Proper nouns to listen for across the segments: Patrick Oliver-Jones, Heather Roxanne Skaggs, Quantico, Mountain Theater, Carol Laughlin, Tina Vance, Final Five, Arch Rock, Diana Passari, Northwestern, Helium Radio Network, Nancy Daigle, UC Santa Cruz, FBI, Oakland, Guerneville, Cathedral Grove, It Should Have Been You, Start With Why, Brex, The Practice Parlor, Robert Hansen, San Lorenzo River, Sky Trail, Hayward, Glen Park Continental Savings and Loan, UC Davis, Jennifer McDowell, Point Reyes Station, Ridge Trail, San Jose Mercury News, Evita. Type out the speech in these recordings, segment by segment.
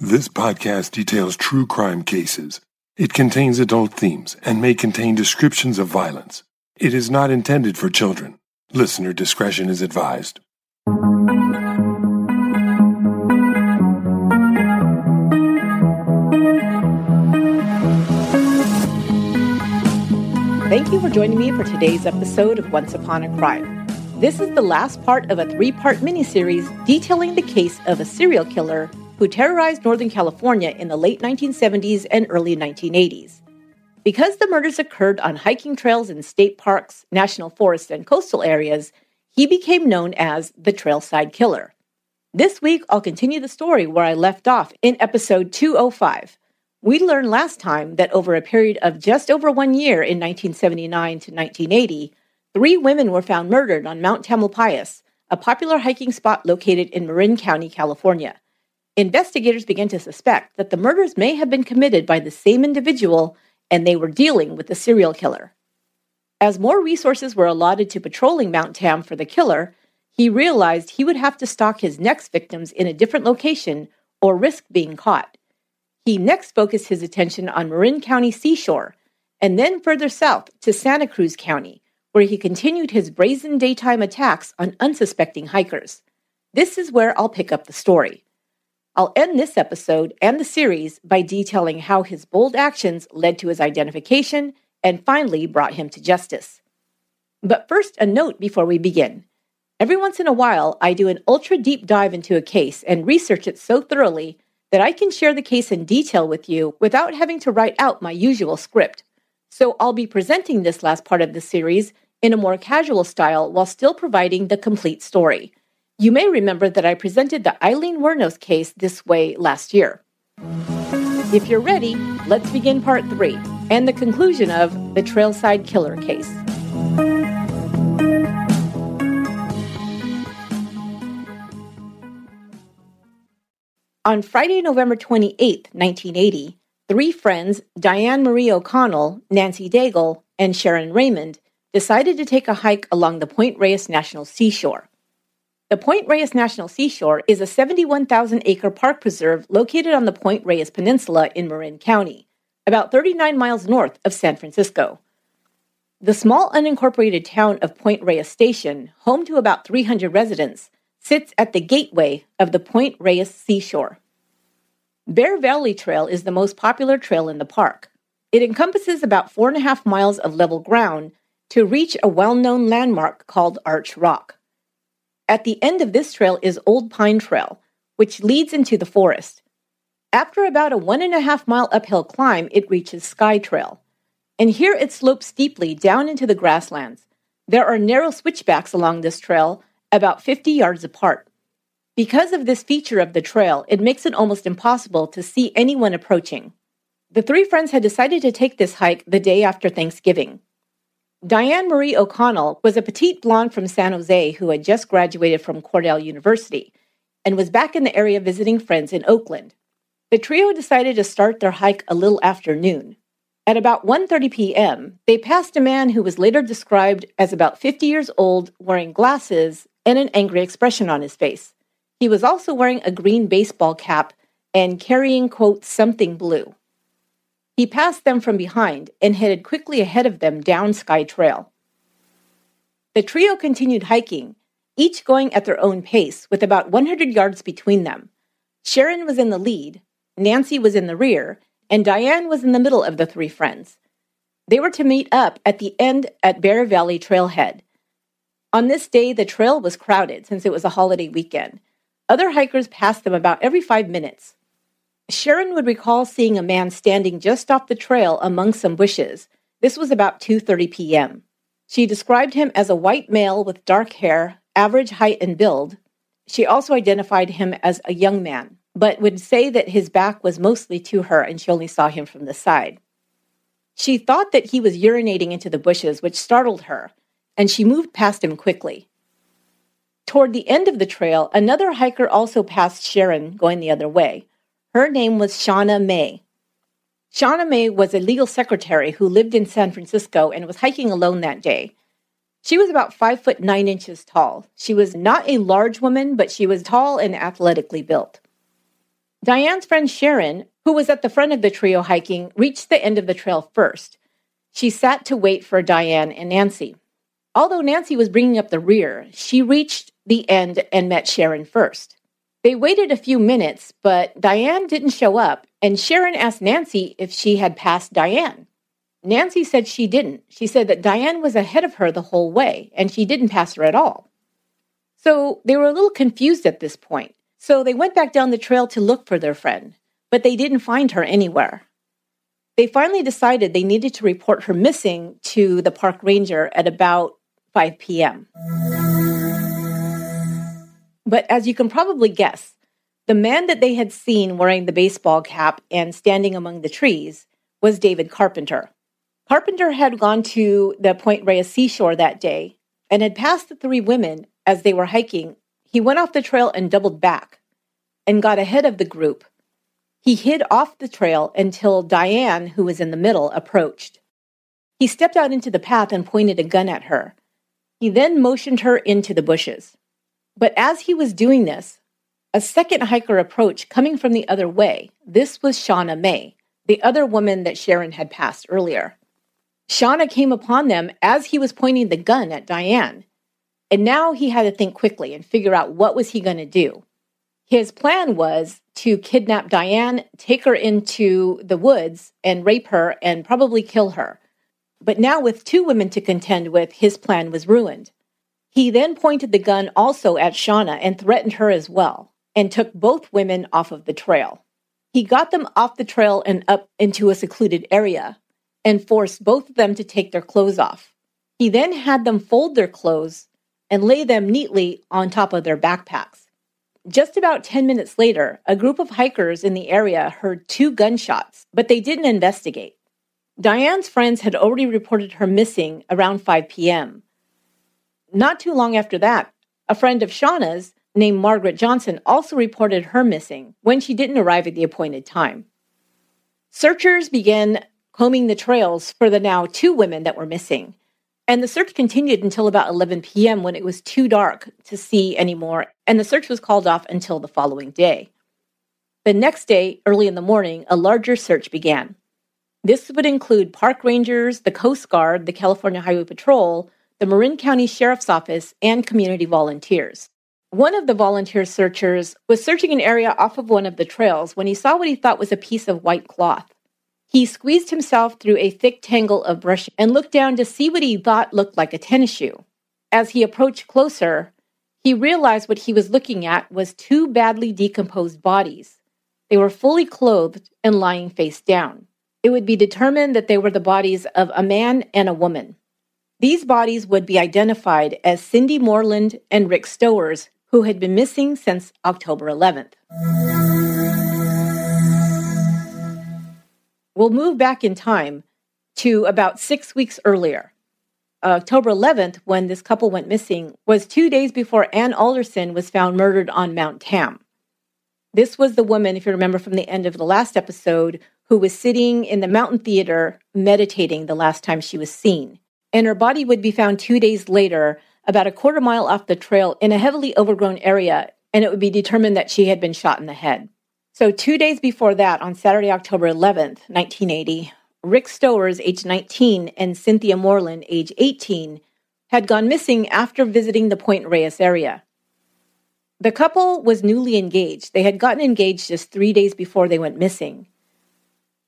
This podcast details true crime cases. It contains adult themes and may contain descriptions of violence. It is not intended for children. Listener discretion is advised. Thank you for joining me for today's episode of Once Upon a Crime. This is the last part of a three-part miniseries detailing the case of a serial killer who terrorized Northern California in the late 1970s and early 1980s. Because the murders occurred on hiking trails in state parks, national forests, and coastal areas, he became known as the Trailside Killer. This week, I'll continue the story where I left off in episode 205. We learned last time that over a period of just over 1 year in 1979 to 1980, 3 women were found murdered on Mount Tamalpais, a popular hiking spot located in Marin County, California. Investigators began to suspect that the murders may have been committed by the same individual and they were dealing with the serial killer. As more resources were allotted to patrolling Mount Tam for the killer, he realized he would have to stalk his next victims in a different location or risk being caught. He next focused his attention on Marin County seashore and then further south to Santa Cruz County, where he continued his brazen daytime attacks on unsuspecting hikers. This is where I'll pick up the story. I'll end this episode and the series by detailing how his bold actions led to his identification and finally brought him to justice. But first, a note before we begin. Every once in a while, I do an ultra-deep dive into a case and research it so thoroughly that I can share the case in detail with you without having to write out my usual script. So I'll be presenting this last part of the series in a more casual style while still providing the complete story. You may remember that I presented the Eileen Wuornos case this way last year. If you're ready, let's begin Part 3 and the conclusion of the Trailside Killer case. On Friday, November 28, 1980, 3 friends, Diane Marie O'Connell, Nancy Daigle, and Sharon Raymond, decided to take a hike along the Point Reyes National Seashore. The Point Reyes National Seashore is a 71,000-acre park preserve located on the Point Reyes Peninsula in Marin County, about 39 miles north of San Francisco. The small unincorporated town of Point Reyes Station, home to about 300 residents, sits at the gateway of the Point Reyes Seashore. Bear Valley Trail is the most popular trail in the park. It encompasses about 4.5 miles of level ground to reach a well-known landmark called Arch Rock. At the end of this trail is Old Pine Trail, which leads into the forest. After about a 1.5 mile uphill climb, it reaches Sky Trail. And here it slopes steeply down into the grasslands. There are narrow switchbacks along this trail, about 50 yards apart. Because of this feature of the trail, it makes it almost impossible to see anyone approaching. The 3 friends had decided to take this hike the day after Thanksgiving. Diane Marie O'Connell was a petite blonde from San Jose who had just graduated from Cornell University and was back in the area visiting friends in Oakland. The trio decided to start their hike a little after noon. At about 1:30 p.m., they passed a man who was later described as about 50 years old, wearing glasses and an angry expression on his face. He was also wearing a green baseball cap and carrying, quote, something blue. He passed them from behind and headed quickly ahead of them down Sky Trail. The trio continued hiking, each going at their own pace, with about 100 yards between them. Sharon was in the lead, Nancy was in the rear, and Diane was in the middle of the 3 friends. They were to meet up at the end at Bear Valley Trailhead. On this day, the trail was crowded since it was a holiday weekend. Other hikers passed them about every 5 minutes. Sharon would recall seeing a man standing just off the trail among some bushes. This was about 2:30 p.m. She described him as a white male with dark hair, average height and build. She also identified him as a young man, but would say that his back was mostly to her and she only saw him from the side. She thought that he was urinating into the bushes, which startled her, and she moved past him quickly. Toward the end of the trail, another hiker also passed Sharon going the other way. Her name was Shauna May. Shauna May was a legal secretary who lived in San Francisco and was hiking alone that day. She was about 5'9" tall. She was not a large woman, but she was tall and athletically built. Diane's friend Sharon, who was at the front of the trio hiking, reached the end of the trail first. She sat to wait for Diane and Nancy. Although Nancy was bringing up the rear, she reached the end and met Sharon first. They waited a few minutes, but Diane didn't show up, and Sharon asked Nancy if she had passed Diane. Nancy said she didn't. She said that Diane was ahead of her the whole way, and she didn't pass her at all. So they were a little confused at this point. So they went back down the trail to look for their friend, but they didn't find her anywhere. They finally decided they needed to report her missing to the park ranger at about 5 p.m. But as you can probably guess, the man that they had seen wearing the baseball cap and standing among the trees was David Carpenter. Carpenter had gone to the Point Reyes seashore that day and had passed the three women as they were hiking. He went off the trail and doubled back and got ahead of the group. He hid off the trail until Diane, who was in the middle, approached. He stepped out into the path and pointed a gun at her. He then motioned her into the bushes. But as he was doing this, a second hiker approached coming from the other way. This was Shauna May, the other woman that Sharon had passed earlier. Shauna came upon them as he was pointing the gun at Diane. And now he had to think quickly and figure out what was he going to do. His plan was to kidnap Diane, take her into the woods, and rape her and probably kill her. But now with two women to contend with, his plan was ruined. He then pointed the gun also at Shauna and threatened her as well, and took both women off of the trail. He got them off the trail and up into a secluded area, and forced both of them to take their clothes off. He then had them fold their clothes and lay them neatly on top of their backpacks. Just about 10 minutes later, a group of hikers in the area heard two gunshots, but they didn't investigate. Diane's friends had already reported her missing around 5 p.m. Not too long after that, a friend of Shauna's named Margaret Johnson also reported her missing when she didn't arrive at the appointed time. Searchers began combing the trails for the now two women that were missing, and the search continued until about 11 p.m. when it was too dark to see anymore, and the search was called off until the following day. The next day, early in the morning, a larger search began. This would include park rangers, the Coast Guard, the California Highway Patrol, the Marin County Sheriff's Office, and community volunteers. One of the volunteer searchers was searching an area off of one of the trails when he saw what he thought was a piece of white cloth. He squeezed himself through a thick tangle of brush and looked down to see what he thought looked like a tennis shoe. As he approached closer, he realized what he was looking at was two badly decomposed bodies. They were fully clothed and lying face down. It would be determined that they were the bodies of a man and a woman. These bodies would be identified as Cindy Moreland and Rick Stowers, who had been missing since October 11th. We'll move back in time to about 6 weeks earlier. October 11th, when this couple went missing, was 2 days before Ann Alderson was found murdered on Mount Tam. This was the woman, if you remember from the end of the last episode, who was sitting in the Mountain Theater meditating the last time she was seen. And her body would be found 2 days later, about a quarter mile off the trail in a heavily overgrown area, and it would be determined that she had been shot in the head. So 2 days before that, on Saturday, October 11th, 1980, Rick Stowers, age 19, and Cynthia Moreland, age 18, had gone missing after visiting the Point Reyes area. The couple was newly engaged. They had gotten engaged just 3 days before they went missing.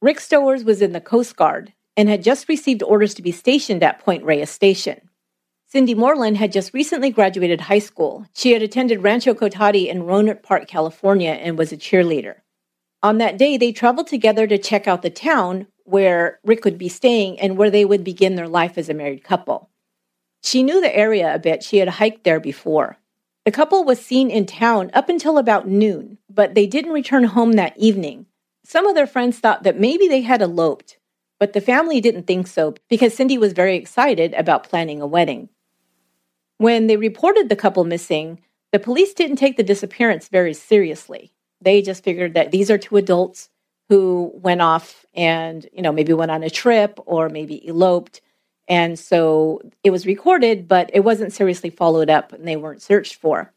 Rick Stowers was in the Coast Guard and had just received orders to be stationed at Point Reyes Station. Cindy Moreland had just recently graduated high school. She had attended Rancho Cotati in Roanoke Park, California, and was a cheerleader. On that day, they traveled together to check out the town where Rick would be staying and where they would begin their life as a married couple. She knew the area a bit. She had hiked there before. The couple was seen in town up until about noon, but they didn't return home that evening. Some of their friends thought that maybe they had eloped, but the family didn't think so because Cindy was very excited about planning a wedding. When they reported the couple missing, the police didn't take the disappearance very seriously. They just figured that these are two adults who went off and, maybe went on a trip or maybe eloped. And so it was recorded, but it wasn't seriously followed up and they weren't searched for.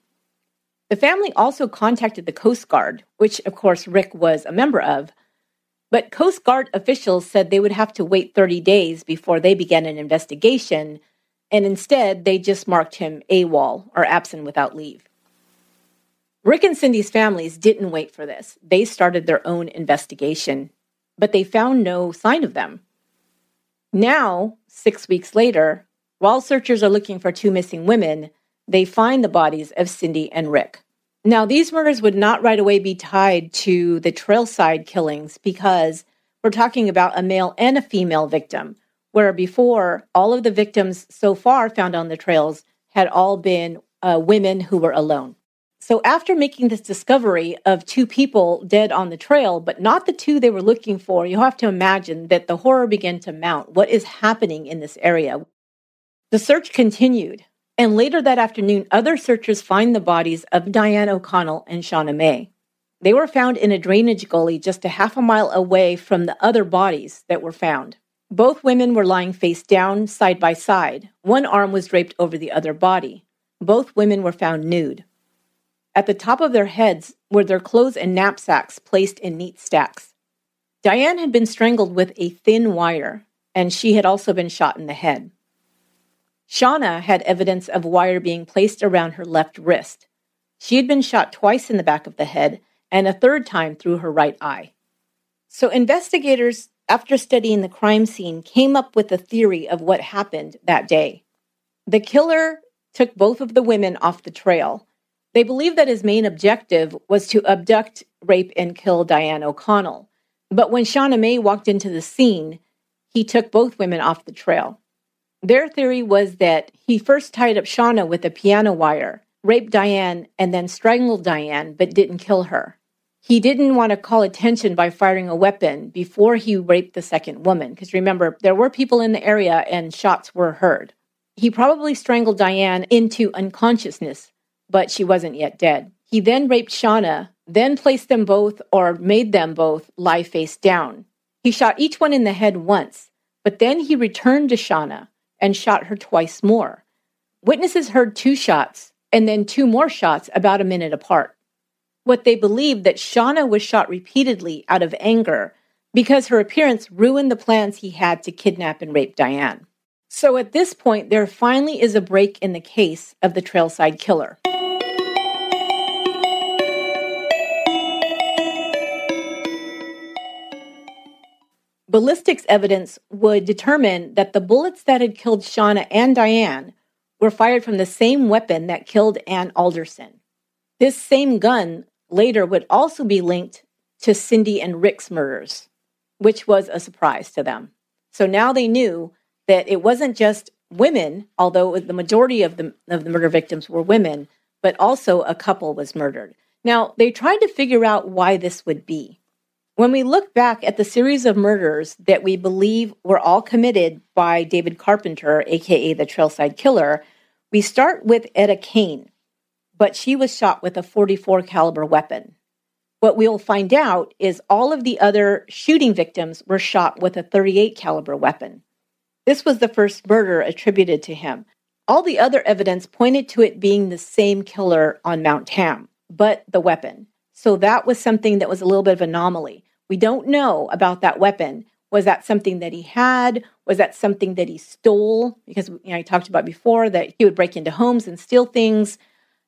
The family also contacted the Coast Guard, which, of course, Rick was a member of, but Coast Guard officials said they would have to wait 30 days before they began an investigation, and instead they just marked him AWOL, or absent without leave. Rick and Cindy's families didn't wait for this. They started their own investigation, but they found no sign of them. Now, 6 weeks later, while searchers are looking for two missing women, they find the bodies of Cindy and Rick. Now, these murders would not right away be tied to the Trailside killings because we're talking about a male and a female victim, where before, all of the victims so far found on the trails had all been women who were alone. So after making this discovery of two people dead on the trail, but not the two they were looking for, you have to imagine that the horror began to mount. What is happening in this area? The search continued. And later that afternoon, other searchers find the bodies of Diane O'Connell and Shauna May. They were found in a drainage gully just a half a mile away from the other bodies that were found. Both women were lying face down, side by side. One arm was draped over the other body. Both women were found nude. At the top of their heads were their clothes and knapsacks placed in neat stacks. Diane had been strangled with a thin wire, and she had also been shot in the head. Shauna had evidence of wire being placed around her left wrist. She had been shot twice in the back of the head and a third time through her right eye. So investigators, after studying the crime scene, came up with a theory of what happened that day. The killer took both of the women off the trail. They believed that his main objective was to abduct, rape, and kill Diane O'Connell. But when Shauna May walked into the scene, he took both women off the trail. Their theory was that he first tied up Shauna with a piano wire, raped Diane, and then strangled Diane, but didn't kill her. He didn't want to call attention by firing a weapon before he raped the second woman, because remember, there were people in the area and shots were heard. He probably strangled Diane into unconsciousness, but she wasn't yet dead. He then raped Shauna, then placed them both, or made them both, lie face down. He shot each one in the head once, but then he returned to Shauna and shot her twice more. Witnesses heard two shots and then two more shots about a minute apart. What they believed that Shauna was shot repeatedly out of anger because her appearance ruined the plans he had to kidnap and rape Diane. So at this point, there finally is a break in the case of the Trailside Killer. Ballistics evidence would determine that the bullets that had killed Shauna and Diane were fired from the same weapon that killed Ann Alderson. This same gun later would also be linked to Cindy and Rick's murders, which was a surprise to them. So now they knew that it wasn't just women, although the majority of the murder victims were women, but also a couple was murdered. Now, they tried to figure out why this would be. When we look back at the series of murders that we believe were all committed by David Carpenter, a.k.a. the Trailside Killer, we start with Etta Kane, but she was shot with a .44 caliber weapon. What we'll find out is all of the other shooting victims were shot with a .38 caliber weapon. This was the first murder attributed to him. All the other evidence pointed to it being the same killer on Mount Tam, but the weapon. So that was something that was a little bit of an anomaly. We don't know about that weapon. Was that something that he had? Was that something that he stole? Because I talked about before that he would break into homes and steal things.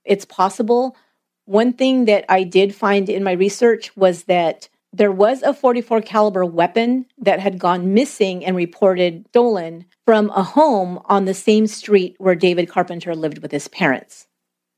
It's possible. One thing that I did find in my research was that there was a .44 caliber weapon that had gone missing and reported stolen from a home on the same street where David Carpenter lived with his parents.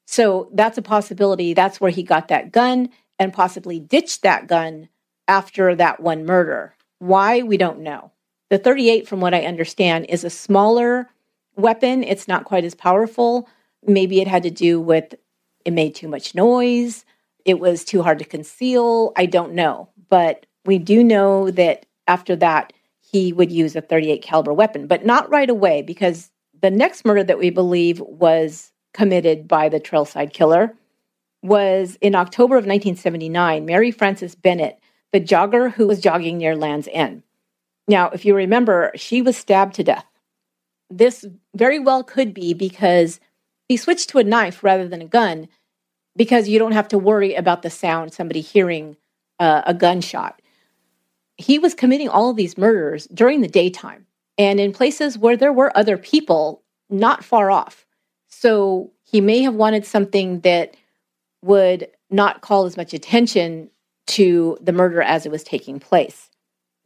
So that's a possibility. That's where he got that gun, and possibly ditched that gun after that one murder. Why? We don't know. The .38, from what I understand, is a smaller weapon. It's not quite as powerful. Maybe it had to do with it made too much noise. It was too hard to conceal. I don't know. But we do know that after that, he would use a .38 caliber weapon, but not right away, because the next murder that we believe was committed by the Trailside Killer was in October of 1979, Mary Frances Bennett, the jogger who was jogging near Land's End. Now, if you remember, she was stabbed to death. This very well could be because he switched to a knife rather than a gun because you don't have to worry about the sound, somebody hearing a gunshot. He was committing all of these murders during the daytime and in places where there were other people not far off. So he may have wanted something that would not call as much attention to the murder as it was taking place.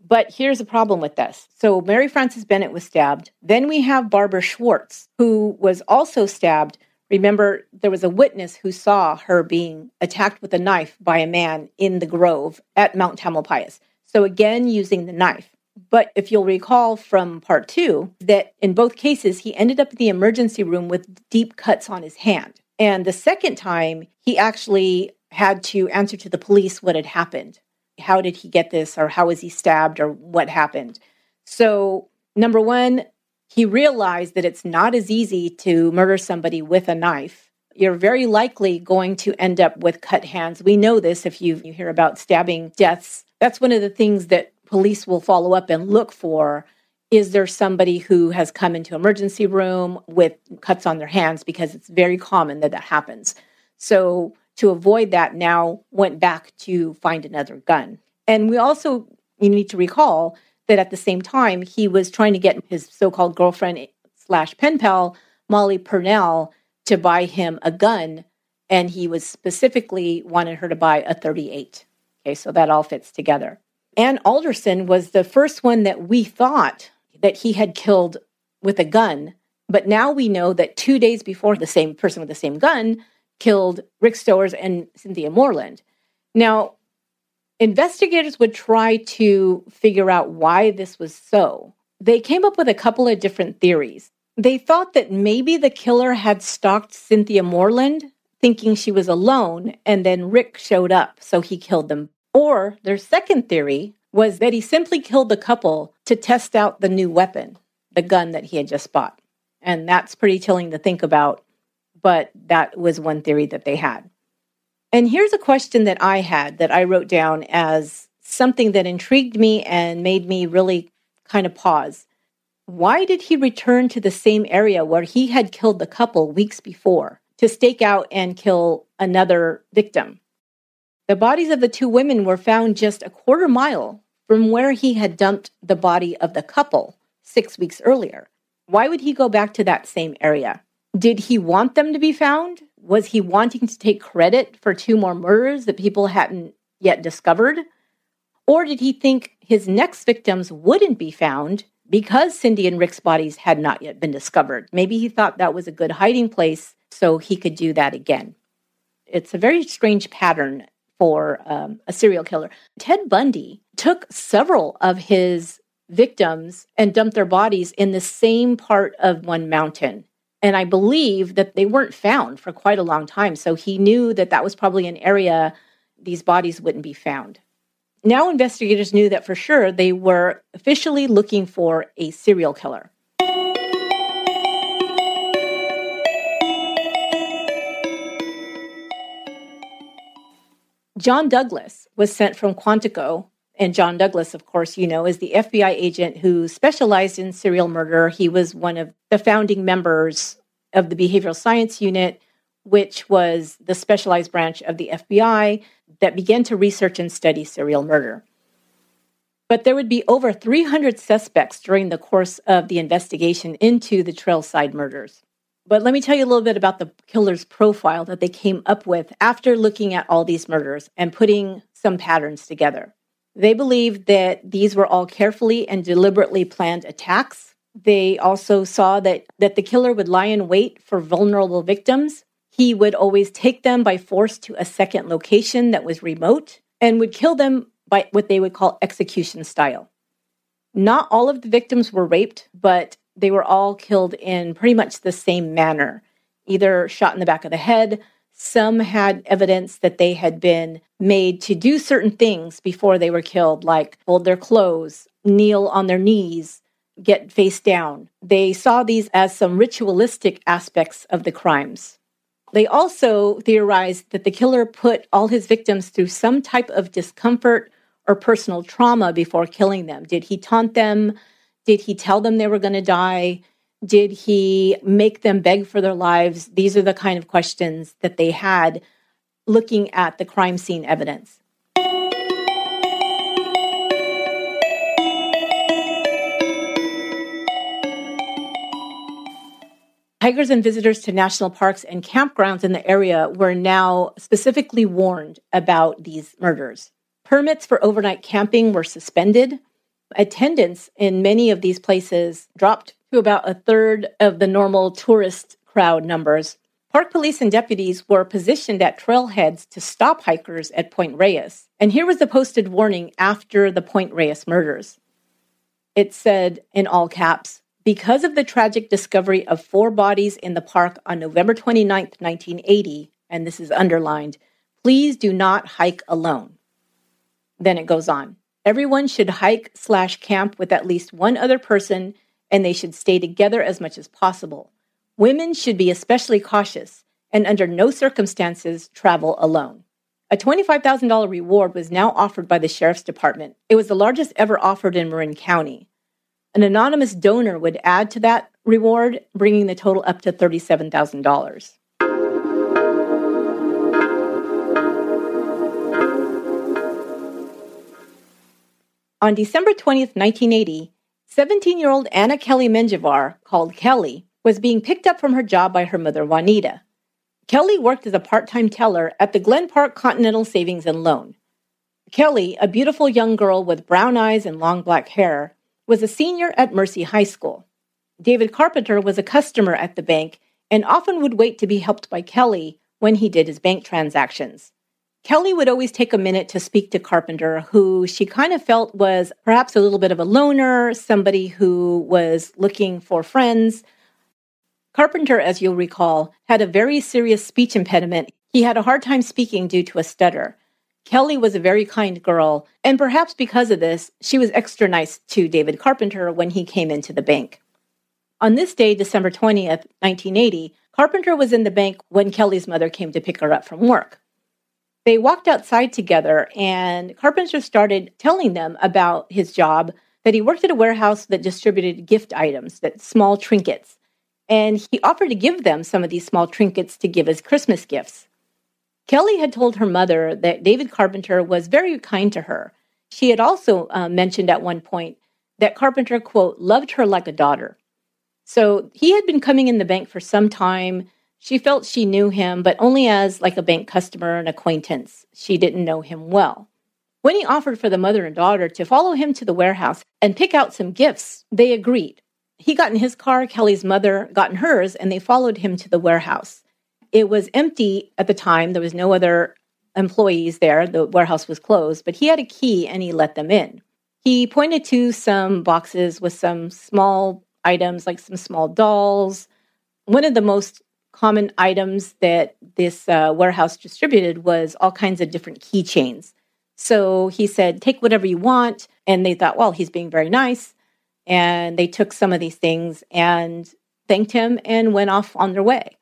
But here's the problem with this. So Mary Frances Bennett was stabbed. Then we have Barbara Schwartz, who was also stabbed. Remember, there was a witness who saw her being attacked with a knife by a man in the grove at Mount Tamalpais. So again, using the knife. But if you'll recall from part two, that in both cases, he ended up in the emergency room with deep cuts on his hand. And the second time, he actually had to answer to the police what had happened. How did he get this, or how was he stabbed, or what happened? So, number one, he realized that it's not as easy to murder somebody with a knife. You're very likely going to end up with cut hands. We know this if you hear about stabbing deaths. That's one of the things that police will follow up and look for. Is there somebody who has come into emergency room with cuts on their hands? Because it's very common that happens. So to avoid that, now went back to find another gun. And we also, you need to recall that at the same time, he was trying to get his so-called girlfriend / pen pal, Molly Purnell, to buy him a gun. And he was specifically wanted her to buy a 38. Okay, so that all fits together. Ann Alderson was the first one that we thought that he had killed with a gun, but now we know that 2 days before, the same person with the same gun killed Rick Stowers and Cindy Moreland. Now, investigators would try to figure out why this was so. They came up with a couple of different theories. They thought that maybe the killer had stalked Cynthia Moreland, thinking she was alone, and then Rick showed up, so he killed them. Or their second theory was that he simply killed the couple to test out the new weapon, the gun that he had just bought. And that's pretty chilling to think about, but that was one theory that they had. And here's a question that I had that I wrote down as something that intrigued me and made me really kind of pause. Why did he return to the same area where he had killed the couple weeks before to stake out and kill another victim? The bodies of the two women were found just a quarter mile from where he had dumped the body of the couple 6 weeks earlier. Why would he go back to that same area? Did he want them to be found? Was he wanting to take credit for two more murders that people hadn't yet discovered? Or did he think his next victims wouldn't be found because Cindy and Rick's bodies had not yet been discovered? Maybe he thought that was a good hiding place so he could do that again. It's a very strange pattern for a serial killer. Ted Bundy took several of his victims and dumped their bodies in the same part of one mountain. And I believe that they weren't found for quite a long time. So he knew that that was probably an area these bodies wouldn't be found. Now investigators knew that for sure they were officially looking for a serial killer. John Douglas was sent from Quantico, and John Douglas, of course, you know, is the FBI agent who specialized in serial murder. He was one of the founding members of the Behavioral Science Unit, which was the specialized branch of the FBI that began to research and study serial murder. But there would be over 300 suspects during the course of the investigation into the Trailside murders. But let me tell you a little bit about the killer's profile that they came up with after looking at all these murders and putting some patterns together. They believed that these were all carefully and deliberately planned attacks. They also saw that the killer would lie in wait for vulnerable victims. He would always take them by force to a second location that was remote and would kill them by what they would call execution style. Not all of the victims were raped, but they were all killed in pretty much the same manner, either shot in the back of the head. Some had evidence that they had been made to do certain things before they were killed, like fold their clothes, kneel on their knees, get face down. They saw these as some ritualistic aspects of the crimes. They also theorized that the killer put all his victims through some type of discomfort or personal trauma before killing them. Did he taunt them? Did he tell them they were going to die? Did he make them beg for their lives? These are the kind of questions that they had looking at the crime scene evidence. Hikers and visitors to national parks and campgrounds in the area were now specifically warned about these murders. Permits for overnight camping were suspended. Attendance in many of these places dropped to about a third of the normal tourist crowd numbers. Park police and deputies were positioned at trailheads to stop hikers at Point Reyes. And here was the posted warning after the Point Reyes murders. It said, in all caps, "Because of the tragic discovery of four bodies in the park on November 29, 1980, and this is underlined, please do not hike alone." Then it goes on. "Everyone should hike/camp with at least one other person, and they should stay together as much as possible. Women should be especially cautious and under no circumstances travel alone." A $25,000 reward was now offered by the Sheriff's Department. It was the largest ever offered in Marin County. An anonymous donor would add to that reward, bringing the total up to $37,000. On December 20th, 1980, 17-year-old Anna Kelly Menjivar, called Kelly, was being picked up from her job by her mother, Juanita. Kelly worked as a part-time teller at the Glen Park Continental Savings and Loan. Kelly, a beautiful young girl with brown eyes and long black hair, was a senior at Mercy High School. David Carpenter was a customer at the bank and often would wait to be helped by Kelly when he did his bank transactions. Kelly would always take a minute to speak to Carpenter, who she kind of felt was perhaps a little bit of a loner, somebody who was looking for friends. Carpenter, as you'll recall, had a very serious speech impediment. He had a hard time speaking due to a stutter. Kelly was a very kind girl, and perhaps because of this, she was extra nice to David Carpenter when he came into the bank. On this day, December 20th, 1980, Carpenter was in the bank when Kelly's mother came to pick her up from work. They walked outside together, and Carpenter started telling them about his job, that he worked at a warehouse that distributed gift items, that small trinkets, and he offered to give them some of these small trinkets to give as Christmas gifts. Kelly had told her mother that David Carpenter was very kind to her. She had also mentioned at one point that Carpenter, quote, loved her like a daughter. So he had been coming in the bank for some time. She felt she knew him, but only as like a bank customer and acquaintance. She didn't know him well. When he offered for the mother and daughter to follow him to the warehouse and pick out some gifts, they agreed. He got in his car, Kelly's mother got in hers, and they followed him to the warehouse. It was empty at the time. There was no other employees there. The warehouse was closed, but he had a key and he let them in. He pointed to some boxes with some small items, like some small dolls. One of the most common items that this warehouse distributed was all kinds of different keychains. So he said, take whatever you want. And they thought, well, he's being very nice. And they took some of these things and thanked him and went off on their way.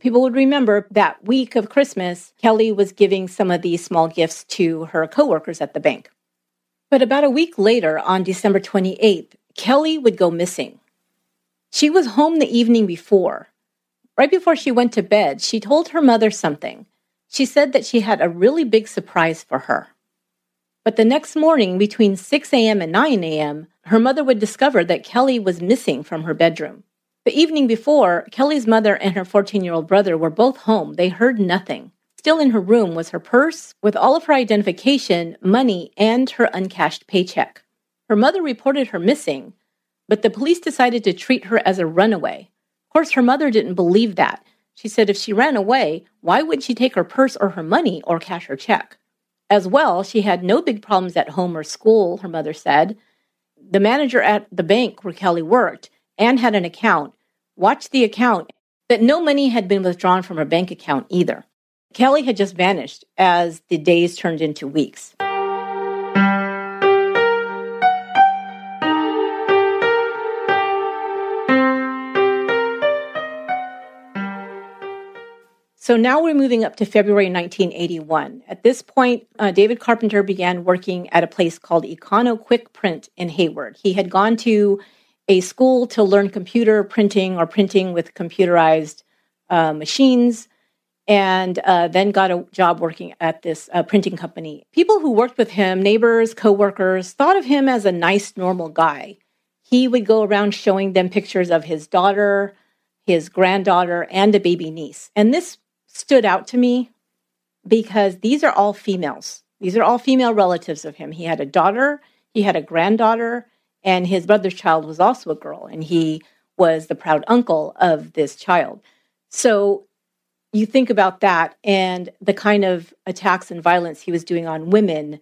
People would remember that week of Christmas, Kelly was giving some of these small gifts to her coworkers at the bank. But about a week later, on December 28th, Kelly would go missing. She was home the evening before. Right before she went to bed, she told her mother something. She said that she had a really big surprise for her. But the next morning, between 6 a.m. and 9 a.m., her mother would discover that Kelly was missing from her bedroom. The evening before, Kelly's mother and her 14-year-old brother were both home. They heard nothing. Still in her room was her purse with all of her identification, money, and her uncashed paycheck. Her mother reported her missing, but the police decided to treat her as a runaway. Of course, her mother didn't believe that. She said if she ran away, why would she take her purse or her money or cash her check? As well, she had no big problems at home or school, her mother said. The manager at the bank where Kelly worked, Ann, had an account, watched the account, that no money had been withdrawn from her bank account either. Kelly had just vanished as the days turned into weeks. So now we're moving up to February 1981. At this point, David Carpenter began working at a place called Econo Quick Print in Hayward. He had gone to a school to learn computer printing or printing with computerized machines. and then got a job working at this printing company. People who worked with him, neighbors, coworkers, thought of him as a nice, normal guy. He would go around showing them pictures of his daughter, his granddaughter, and a baby niece. And this stood out to me because these are all females. These are all female relatives of him. He had a daughter, he had a granddaughter, and his brother's child was also a girl, and he was the proud uncle of this child. So you think about that and the kind of attacks and violence he was doing on women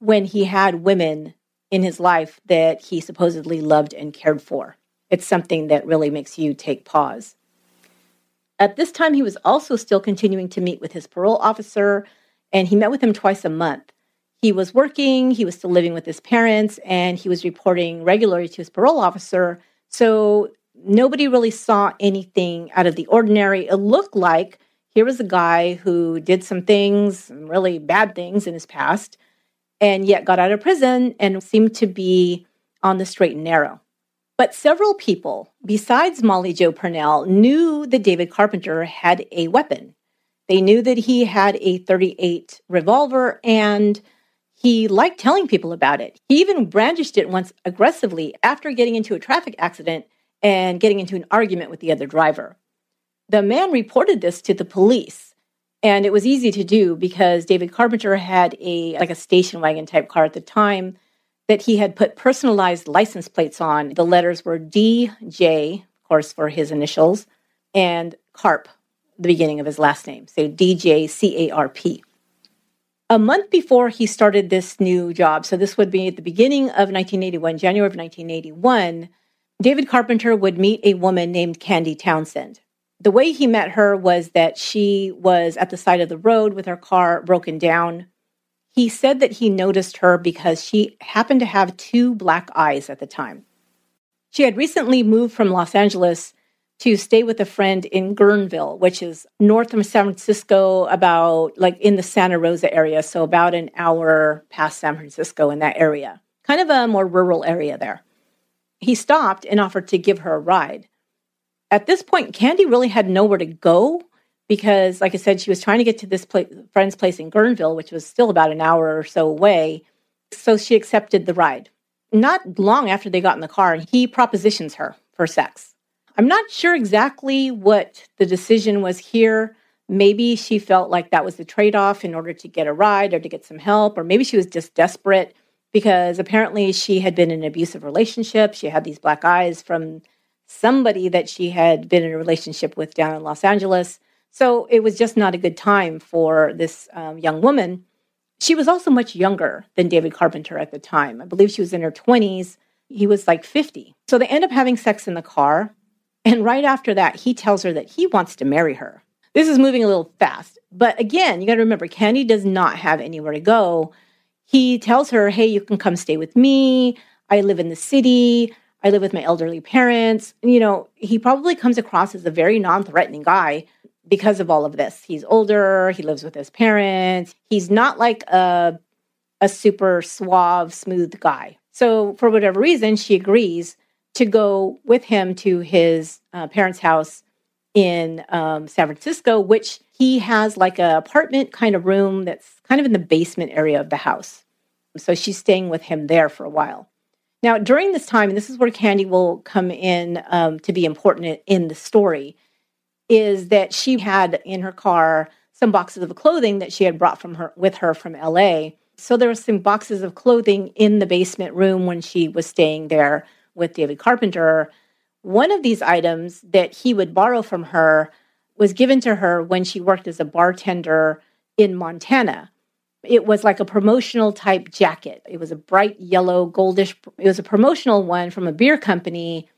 when he had women in his life that he supposedly loved and cared for. It's something that really makes you take pause. At this time, he was also still continuing to meet with his parole officer, and he met with him twice a month. He was working, he was still living with his parents, and he was reporting regularly to his parole officer. So nobody really saw anything out of the ordinary. It looked like here was a guy who did some things, some really bad things in his past, and yet got out of prison and seemed to be on the straight and narrow. But several people, besides Molly Joe Purnell, knew that David Carpenter had a weapon. They knew that he had a .38 revolver, and he liked telling people about it. He even brandished it once aggressively after getting into a traffic accident and getting into an argument with the other driver. The man reported this to the police, and it was easy to do because David Carpenter had a station wagon type car at the time that he had put personalized license plates on. The letters were DJ, of course, for his initials, and Carp, the beginning of his last name. So DJ Carp. A month before he started this new job, so this would be at the beginning of 1981, January of 1981, David Carpenter would meet a woman named Candy Townsend. The way he met her was that she was at the side of the road with her car broken down. He said that he noticed her because she happened to have two black eyes at the time. She had recently moved from Los Angeles to stay with a friend in Guerneville, which is north of San Francisco, about in the Santa Rosa area, so about an hour past San Francisco in that area. Kind of a more rural area there. He stopped and offered to give her a ride. At this point, Candy really had nowhere to go because, like I said, she was trying to get to this friend's place in Guerneville, which was still about an hour or so away, so she accepted the ride. Not long after they got in the car, he propositions her for sex. I'm not sure exactly what the decision was here. Maybe she felt like that was the trade-off in order to get a ride or to get some help, or maybe she was just desperate because apparently she had been in an abusive relationship. She had these black eyes from somebody that she had been in a relationship with down in Los Angeles. So it was just not a good time for this young woman. She was also much younger than David Carpenter at the time. I believe she was in her 20s. He was 50. So they end up having sex in the car. And right after that, he tells her that he wants to marry her. This is moving a little fast. But again, you got to remember, Candy does not have anywhere to go. He tells her, hey, you can come stay with me. I live in the city. I live with my elderly parents. And, he probably comes across as a very non-threatening guy because of all of this. He's older. He lives with his parents. He's not like a super suave, smooth guy. So for whatever reason, she agrees to go with him to his parents' house in San Francisco, which he has an apartment kind of room that's kind of in the basement area of the house. So she's staying with him there for a while. Now, during this time, and this is where Candy will come in to be important in the story, is that she had in her car some boxes of clothing that she had brought with her from L.A. So there were some boxes of clothing in the basement room when she was staying there with David Carpenter. One of these items that he would borrow from her was given to her when she worked as a bartender in Montana. It was a promotional type jacket. It was a bright yellow, goldish. It was a promotional one from a beer company.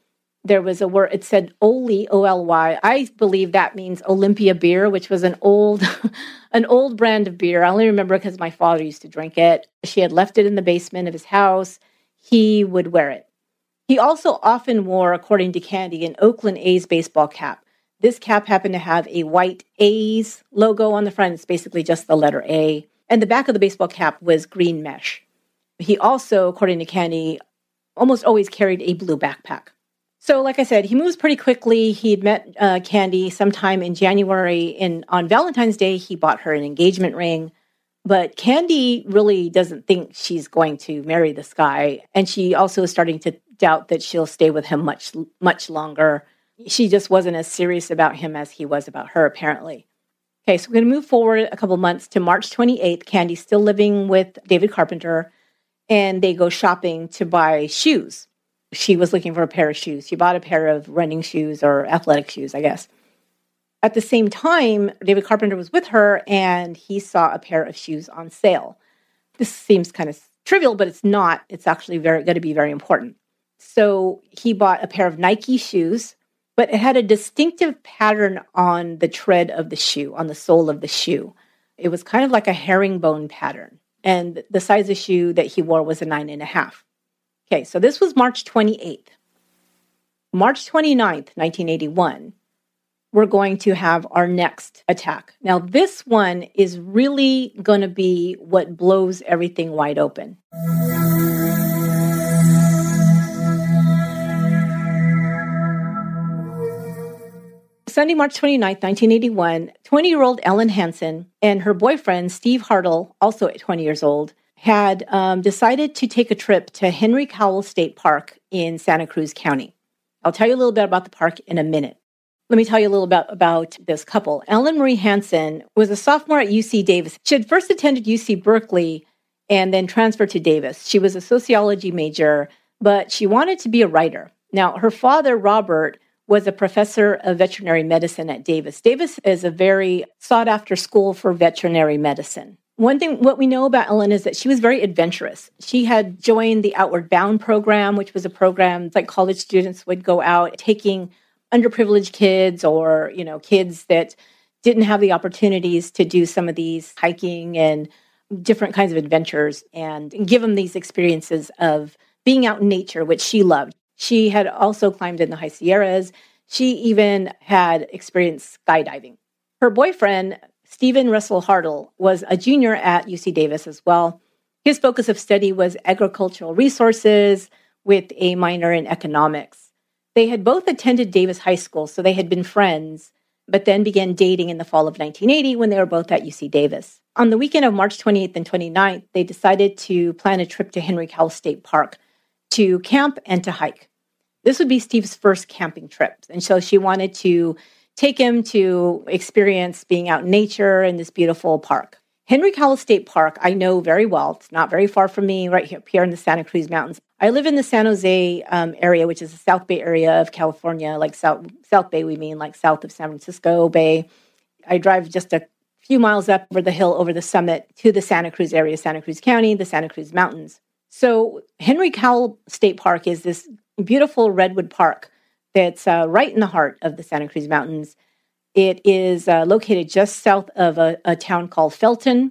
There was a word, it said Oly, O-L-Y. I believe that means Olympia beer, which was an old brand of beer. I only remember because my father used to drink it. She had left it in the basement of his house. He would wear it. He also often wore, according to Candy, an Oakland A's baseball cap. This cap happened to have a white A's logo on the front. It's basically just the letter A. And the back of the baseball cap was green mesh. He also, according to Candy, almost always carried a blue backpack. So like I said, he moves pretty quickly. He'd met Candy sometime in January, and on Valentine's Day, he bought her an engagement ring. But Candy really doesn't think she's going to marry this guy, and she also is starting to doubt that she'll stay with him much longer. She just wasn't as serious about him as he was about her, apparently. Okay, so we're going to move forward a couple months to March 28th. Candy's still living with David Carpenter, and they go shopping to buy shoes. She was looking for a pair of shoes. She bought a pair of running shoes or athletic shoes, I guess. At the same time, David Carpenter was with her, and he saw a pair of shoes on sale. This seems kind of trivial, but it's not. It's actually going to be very important. So he bought a pair of Nike shoes, but it had a distinctive pattern on the tread of the shoe, on the sole of the shoe. It was kind of like a herringbone pattern. And the size of shoe that he wore was a 9.5. Okay, so this was March 28th. March 29th, 1981, we're going to have our next attack. Now, this one is really going to be what blows everything wide open. Sunday, March 29th, 1981, 20-year-old Ellen Hansen and her boyfriend, Steve Hartle, also at 20 years old, had decided to take a trip to Henry Cowell State Park in Santa Cruz County. I'll tell you a little bit about the park in a minute. Let me tell you a little bit about this couple. Ellen Marie Hansen was a sophomore at UC Davis. She had first attended UC Berkeley and then transferred to Davis. She was a sociology major, but she wanted to be a writer. Now, her father, Robert, was a professor of veterinary medicine at Davis. Davis is a very sought-after school for veterinary medicine. One thing, what we know about Ellen is that she was very adventurous. She had joined the Outward Bound program, which was a program like college students would go out taking underprivileged kids or, you know, kids that didn't have the opportunities to do some of these hiking and different kinds of adventures and give them these experiences of being out in nature, which she loved. She had also climbed in the High Sierras. She even had experienced skydiving. Her boyfriend, Stephen Russell Hartle, was a junior at UC Davis as well. His focus of study was agricultural resources with a minor in economics. They had both attended Davis High School, so they had been friends, but then began dating in the fall of 1980 when they were both at UC Davis. On the weekend of March 28th and 29th, they decided to plan a trip to Henry Cowell State Park to camp and to hike. This would be Steve's first camping trip. And so she wanted to take him to experience being out in nature in this beautiful park. Henry Cowell State Park, I know very well. It's not very far from me, right here in the Santa Cruz Mountains. I live in the San Jose area, which is the South Bay area of California. Like South Bay, we mean like south of San Francisco Bay. I drive just a few miles up over the hill over the summit to the Santa Cruz area, Santa Cruz County, the Santa Cruz Mountains. So Henry Cowell State Park is this beautiful redwood park that's right in the heart of the Santa Cruz Mountains. It is located just south of a town called Felton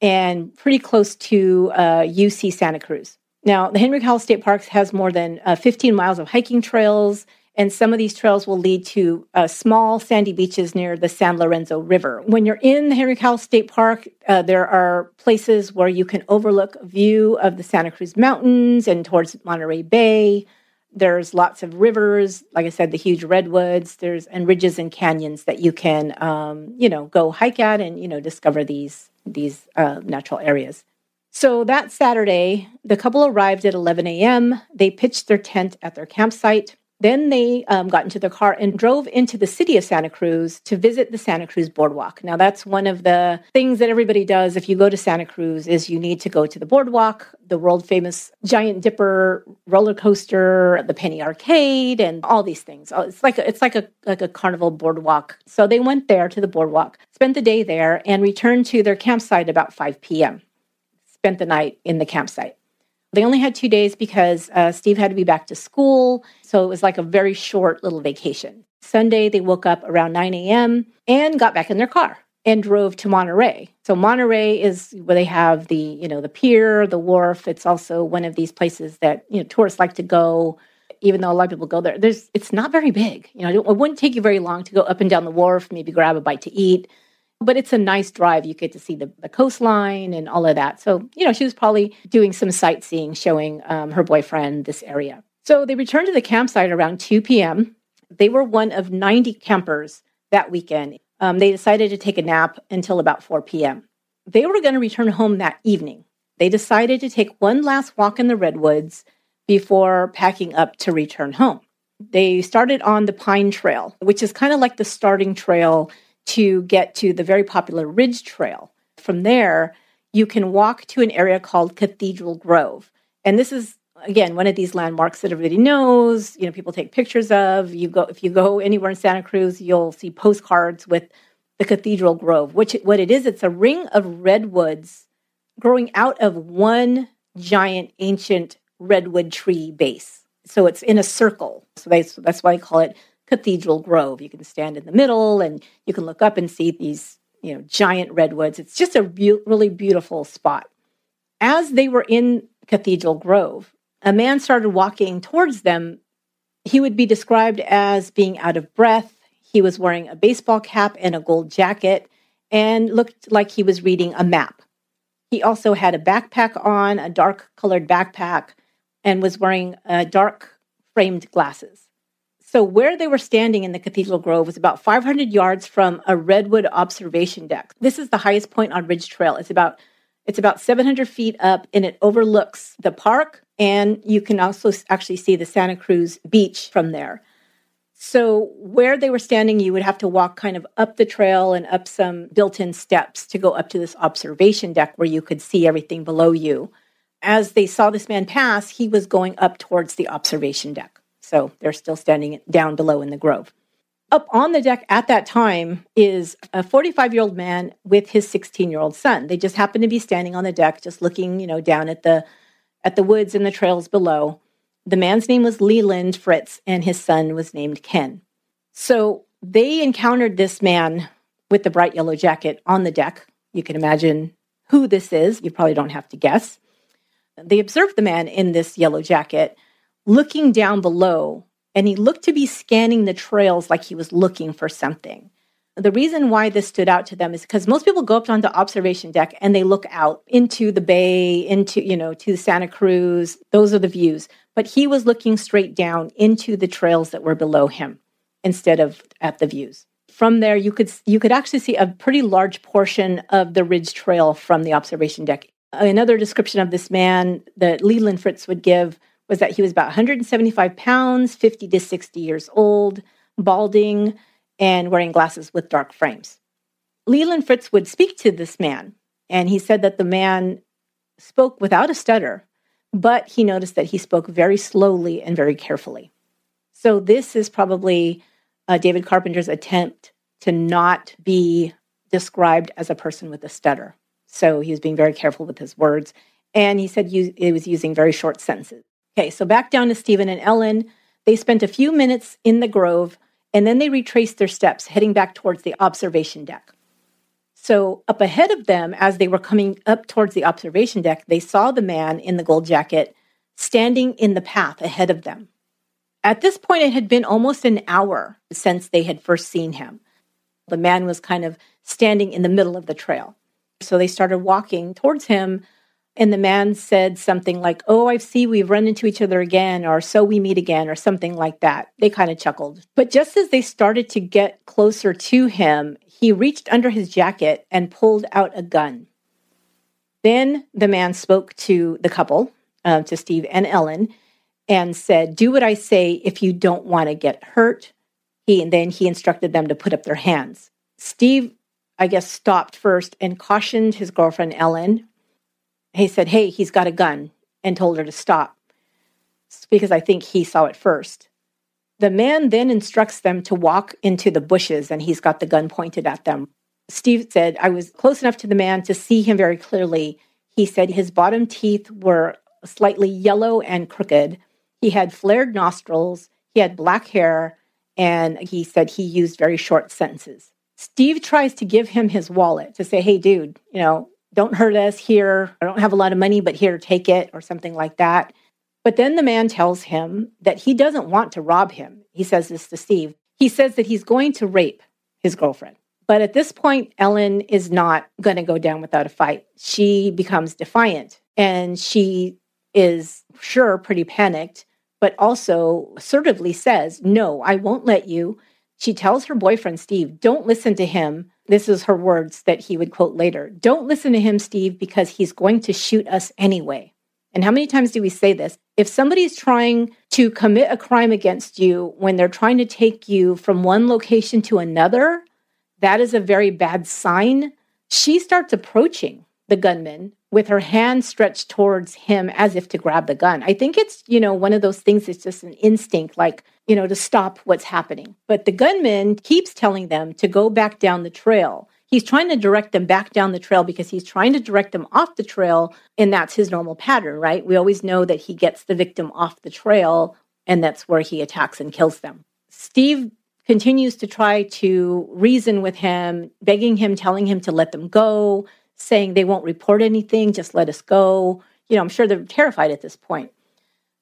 and pretty close to UC Santa Cruz. Now, the Henry Cowell State Park has more than 15 miles of hiking trails, and some of these trails will lead to small sandy beaches near the San Lorenzo River. When you're in the Henry Cowell State Park, there are places where you can overlook a view of the Santa Cruz Mountains and towards Monterey Bay. There's lots of rivers, like I said, the huge redwoods, and ridges and canyons that you can, go hike at and, discover these natural areas. So that Saturday, the couple arrived at 11 a.m. They pitched their tent at their campsite. Then they got into their car and drove into the city of Santa Cruz to visit the Santa Cruz Boardwalk. Now, that's one of the things that everybody does if you go to Santa Cruz is you need to go to the Boardwalk, the world-famous Giant Dipper roller coaster, the Penny Arcade, and all these things. It's like a carnival boardwalk. So they went there to the boardwalk, spent the day there, and returned to their campsite about 5 p.m., spent the night in the campsite. They only had 2 days because Steve had to be back to school, so it was like a very short little vacation. Sunday, they woke up around 9 a.m. and got back in their car and drove to Monterey. So Monterey is where they have the pier, the wharf. It's also one of these places that tourists like to go, even though a lot of people go there. It's not very big. It wouldn't take you very long to go up and down the wharf, maybe grab a bite to eat. But it's a nice drive. You get to see the coastline and all of that. So, she was probably doing some sightseeing, showing her boyfriend this area. So they returned to the campsite around 2 p.m. They were one of 90 campers that weekend. They decided to take a nap until about 4 p.m. They were going to return home that evening. They decided to take one last walk in the redwoods before packing up to return home. They started on the Pine Trail, which is kind of like the starting trail to get to the very popular Ridge Trail. From there, you can walk to an area called Cathedral Grove. And this is, again, one of these landmarks that everybody knows, you know, people take pictures of. If you go anywhere in Santa Cruz, you'll see postcards with the Cathedral Grove, which what it is, it's a ring of redwoods growing out of one giant ancient redwood tree base. So it's in a circle. So that's why they call it Cathedral Grove. You can stand in the middle and you can look up and see these, you know, giant redwoods. It's just a really beautiful spot. As they were in Cathedral Grove, a man started walking towards them. He would be described as being out of breath. He was wearing a baseball cap and a gold jacket and looked like he was reading a map. He also had a backpack on, a dark-colored backpack, and was wearing dark-framed glasses. So where they were standing in the Cathedral Grove was about 500 yards from a redwood observation deck. This is the highest point on Ridge Trail. It's about 700 feet up, and it overlooks the park, and you can also actually see the Santa Cruz beach from there. So where they were standing, you would have to walk kind of up the trail and up some built-in steps to go up to this observation deck where you could see everything below you. As they saw this man pass, he was going up towards the observation deck. So they're still standing down below in the grove. Up on the deck at that time is a 45-year-old man with his 16-year-old son. They just happened to be standing on the deck, just looking, you know, down at the woods and the trails below. The man's name was Leland Fritz, and his son was named Ken. So they encountered this man with the bright yellow jacket on the deck. You can imagine who this is. You probably don't have to guess. They observed the man in this yellow jacket looking down below, and he looked to be scanning the trails like he was looking for something. The reason why this stood out to them is because most people go up on the observation deck and they look out into the bay, to Santa Cruz. Those are the views. But he was looking straight down into the trails that were below him instead of at the views. From there, you could actually see a pretty large portion of the Ridge Trail from the observation deck. Another description of this man that Leland Fritz would give was that he was about 175 pounds, 50 to 60 years old, balding, and wearing glasses with dark frames. Leland Fritz would speak to this man, and he said that the man spoke without a stutter, but he noticed that he spoke very slowly and very carefully. So this is probably David Carpenter's attempt to not be described as a person with a stutter. So he was being very careful with his words, and he said he was using very short sentences. Okay, so back down to Stephen and Ellen. They spent a few minutes in the grove, and then they retraced their steps, heading back towards the observation deck. So up ahead of them, as they were coming up towards the observation deck, they saw the man in the gold jacket standing in the path ahead of them. At this point, it had been almost an hour since they had first seen him. The man was kind of standing in the middle of the trail. So they started walking towards him, and the man said something like, "Oh, I see we've run into each other again," or "So we meet again," or something like that. They kind of chuckled. But just as they started to get closer to him, he reached under his jacket and pulled out a gun. Then the man spoke to the couple, to Steve and Ellen, and said, "Do what I say if you don't want to get hurt." Then he instructed them to put up their hands. Steve, I guess, stopped first and cautioned his girlfriend, Ellen. He said, "Hey, he's got a gun," and told her to stop, because I think he saw it first. The man then instructs them to walk into the bushes, and he's got the gun pointed at them. Steve said, "I was close enough to the man to see him very clearly." He said his bottom teeth were slightly yellow and crooked. He had flared nostrils, he had black hair, and he said he used very short sentences. Steve tries to give him his wallet to say, "Hey, dude, you know, don't hurt us here. I don't have a lot of money, but here, take it," or something like that. But then the man tells him that he doesn't want to rob him. He says this to Steve. He says that he's going to rape his girlfriend. But at this point, Ellen is not going to go down without a fight. She becomes defiant, and she is, sure, pretty panicked, but also assertively says, no, I won't let you. She tells her boyfriend, Steve, don't listen to him. This is her words that he would quote later. Don't listen to him, Steve, because he's going to shoot us anyway. And how many times do we say this? If somebody's trying to commit a crime against you when they're trying to take you from one location to another, that is a very bad sign. She starts approaching the gunman with her hand stretched towards him as if to grab the gun. I think it's, one of those things, it's just an instinct, to stop what's happening. But the gunman keeps telling them to go back down the trail. He's trying to direct them back down the trail because he's trying to direct them off the trail, and that's his normal pattern, right? We always know that he gets the victim off the trail, and that's where he attacks and kills them. Steve continues to try to reason with him, begging him, telling him to let them go, saying they won't report anything, just let us go. I'm sure they're terrified at this point.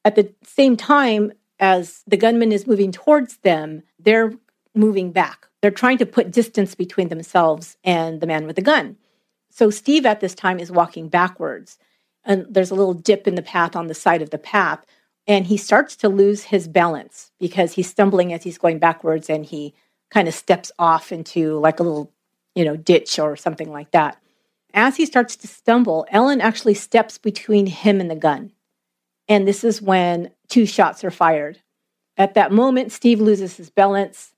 At the same time, as the gunman is moving towards them, they're moving back. They're trying to put distance between themselves and the man with the gun. So Steve at this time is walking backwards, and there's a little dip in the path on the side of the path, and he starts to lose his balance because he's stumbling as he's going backwards, and he kind of steps off into like a little, ditch or something like that. As he starts to stumble, Ellen actually steps between him and the gun. And this is when 2 shots are fired. At that moment, Steve loses his balance.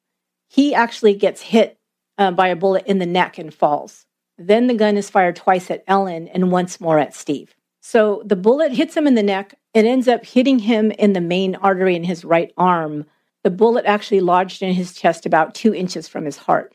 He actually gets hit by a bullet in the neck and falls. Then the gun is fired twice at Ellen and once more at Steve. So the bullet hits him in the neck. It ends up hitting him in the main artery in his right arm. The bullet actually lodged in his chest about 2 inches from his heart.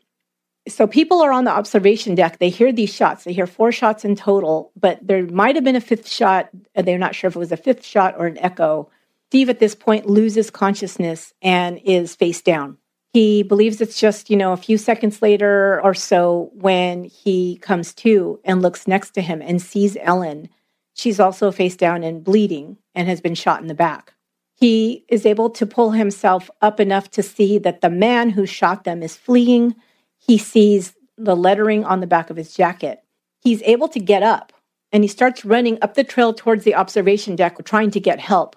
So people are on the observation deck. They hear these shots. They hear 4 shots in total, but there might have been a 5th shot. They're not sure if it was a 5th shot or an echo. Steve at this point loses consciousness and is face down. He believes it's just, a few seconds later or so when he comes to and looks next to him and sees Ellen. She's also face down and bleeding and has been shot in the back. He is able to pull himself up enough to see that the man who shot them is fleeing. He sees the lettering on the back of his jacket. He's able to get up, and he starts running up the trail towards the observation deck, trying to get help.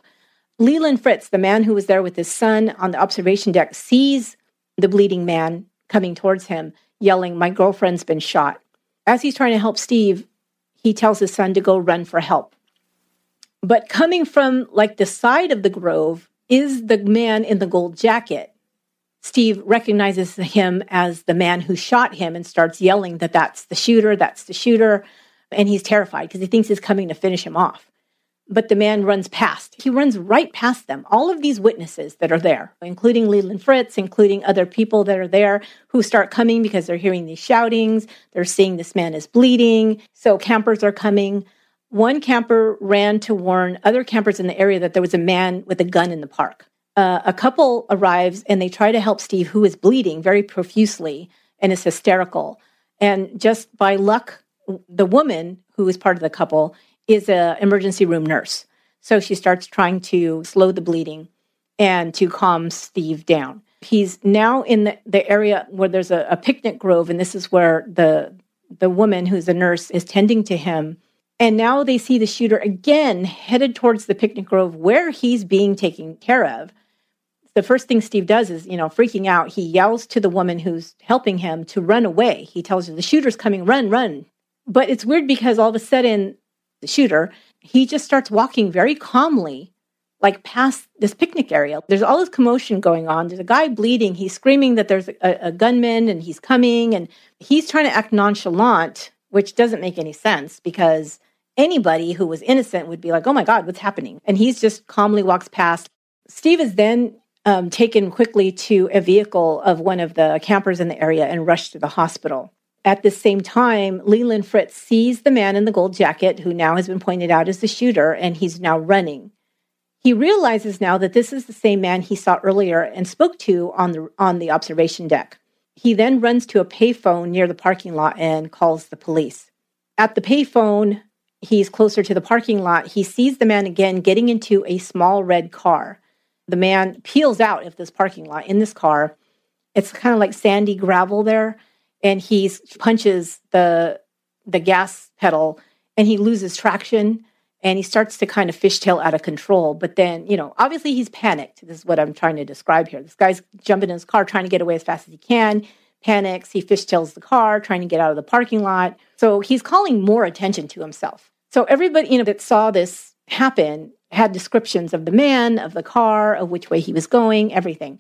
Leland Fritz, the man who was there with his son on the observation deck, sees the bleeding man coming towards him, yelling, "My girlfriend's been shot." As he's trying to help Steve, he tells his son to go run for help. But coming from the side of the grove is the man in the gold jacket. Steve recognizes him as the man who shot him and starts yelling that that's the shooter. And he's terrified because he thinks he's coming to finish him off. But the man runs past. He runs right past them. All of these witnesses that are there, including Leland Fritz, including other people that are there who start coming because they're hearing these shoutings. They're seeing this man is bleeding. So campers are coming. One camper ran to warn other campers in the area that there was a man with a gun in the park. A couple arrives, and they try to help Steve, who is bleeding very profusely and is hysterical. And just by luck, the woman, who is part of the couple, is an emergency room nurse. So she starts trying to slow the bleeding and to calm Steve down. He's now in the area where there's a picnic grove, and this is where the woman, who's a nurse, is tending to him. And now they see the shooter again headed towards the picnic grove where he's being taken care of. The first thing Steve does is, freaking out, he yells to the woman who's helping him to run away. He tells her, the shooter's coming, run, run. But it's weird because all of a sudden, the shooter, he just starts walking very calmly, past this picnic area. There's all this commotion going on. There's a guy bleeding. He's screaming that there's a gunman and he's coming. And he's trying to act nonchalant, which doesn't make any sense because anybody who was innocent would be like, oh my God, what's happening? And he's just calmly walks past. Steve is then taken quickly to a vehicle of one of the campers in the area and rushed to the hospital. At the same time, Leland Fritz sees the man in the gold jacket, who now has been pointed out as the shooter, and he's now running. He realizes now that this is the same man he saw earlier and spoke to on the observation deck. He then runs to a payphone near the parking lot and calls the police. At the payphone, he's closer to the parking lot. He sees the man again getting into a small red car. The man peels out of this parking lot in this car. It's kind of like sandy gravel there. And he punches the gas pedal and he loses traction And he starts to kind of fishtail out of control. But then, you know, obviously he's panicked. This is what I'm trying to describe here. This guy's jumping in his car, trying to get away as fast as he can, panics. He fishtails the car, trying to get out of the parking lot. So he's calling more attention to himself. So everybody, you know, that saw this happen had descriptions of the man, of the car, of which way he was going, everything.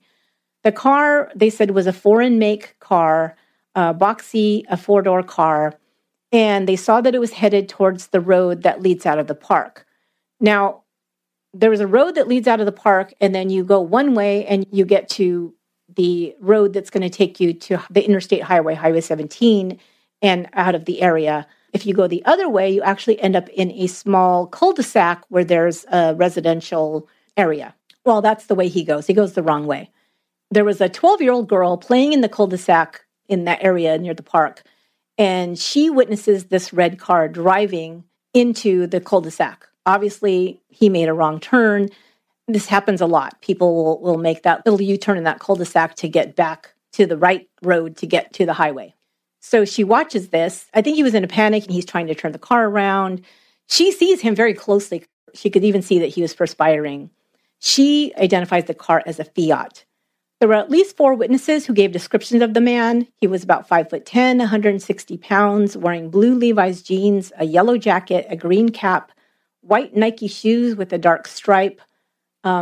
The car, they said, was a foreign-make car, boxy, a four-door car. And they saw that it was headed towards the road that leads out of the park. Now, there was a road that leads out of the park, and then you go one way and you get to the road that's going to take you to the interstate highway, Highway 17, and out of the area. If you go the other way, you actually end up in a small cul-de-sac where there's a residential area. Well, that's the way he goes. He goes the wrong way. There was a 12-year-old girl playing in the cul-de-sac in that area near the park. And she witnesses this red car driving into the cul-de-sac. Obviously, he made a wrong turn. This happens a lot. People will make that little U-turn in that cul-de-sac to get back to the right road to get to the highway. So she watches this. I think he was in a panic, and he's trying to turn the car around. She sees him very closely. She could even see that he was perspiring. She identifies the car as a Fiat. There were at least four witnesses who gave descriptions of the man. He was about 5'10", 160 pounds, wearing blue Levi's jeans, a yellow jacket, a green cap, white Nike shoes with a dark stripe.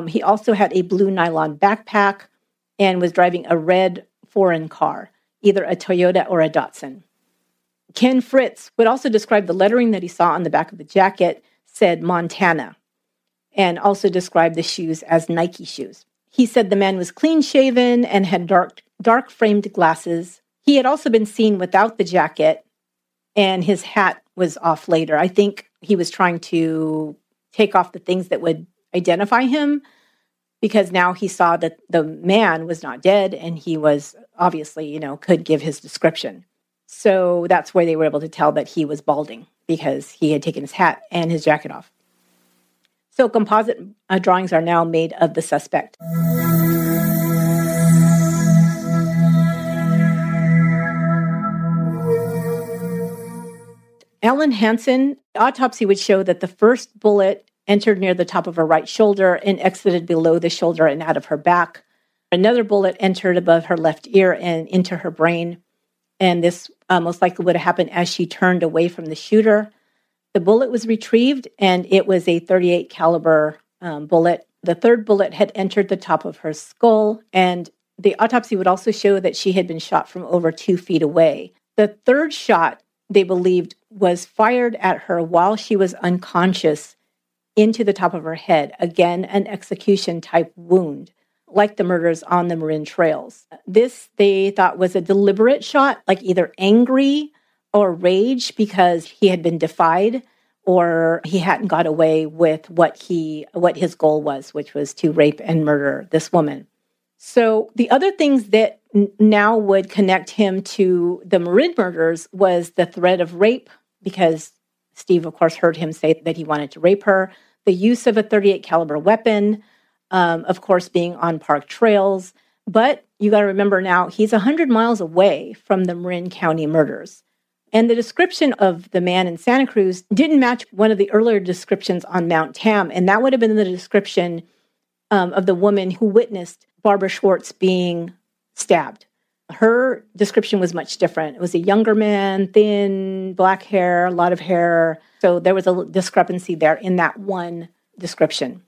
He also had a blue nylon backpack and was driving a red foreign car, either a Toyota or a Datsun. Ken Fritz would also describe the lettering that he saw on the back of the jacket said Montana, and also described the shoes as Nike shoes. He said the man was clean-shaven and had dark-framed glasses. He had also been seen without the jacket, and his hat was off later. I think he was trying to take off the things that would identify him, because now he saw that the man was not dead, and he was obviously, you know, could give his description. So that's where they were able to tell that he was balding, because he had taken his hat and his jacket off. So composite drawings are now made of the suspect. Ellen Hansen, the autopsy would show that the first bullet entered near the top of her right shoulder and exited below the shoulder and out of her back. Another bullet entered above her left ear and into her brain. And this most likely would have happened as she turned away from the shooter. The bullet was retrieved, and it was a .38 caliber bullet. The third bullet had entered the top of her skull, and the autopsy would also show that she had been shot from over 2 feet away. The third shot, they believed, was fired at her while she was unconscious into the top of her head. Again, an execution-type wound, like the murders on the Marin Trails. This, they thought, was a deliberate shot, like either angry or rage because he had been defied or he hadn't got away with what his goal was, which was to rape and murder this woman. So the other things that now would connect him to the Marin murders was the threat of rape, because Steve, of course, heard him say that he wanted to rape her, the use of a .38 caliber weapon, of course, being on park trails. But you got to remember now, he's 100 miles away from the Marin County murders. And the description of the man in Santa Cruz didn't match one of the earlier descriptions on Mount Tam, and that would have been the description of the woman who witnessed Barbara Schwartz being stabbed. Her description was much different. It was a younger man, thin, black hair, a lot of hair. So there was a discrepancy there in that one description.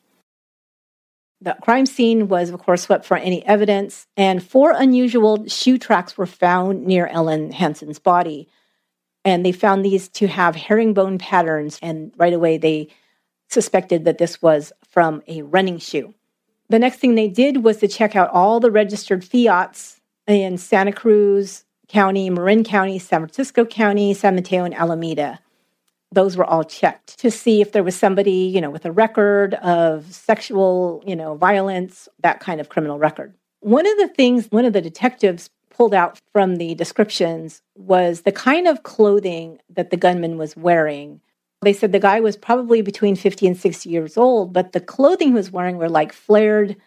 The crime scene was, of course, swept for any evidence, and four unusual shoe tracks were found near Ellen Hansen's body. And they found these to have herringbone patterns, and right away they suspected that this was from a running shoe. The next thing they did was to check out all the registered Fiats in Santa Cruz County, Marin County, San Francisco County, San Mateo, and Alameda. Those were all checked to see if there was somebody, you know, with a record of sexual, you know, violence, that kind of criminal record. One of the detectives pulled out from the descriptions was the kind of clothing that the gunman was wearing. They said the guy was probably between 50 and 60 years old, but the clothing he was wearing were like flared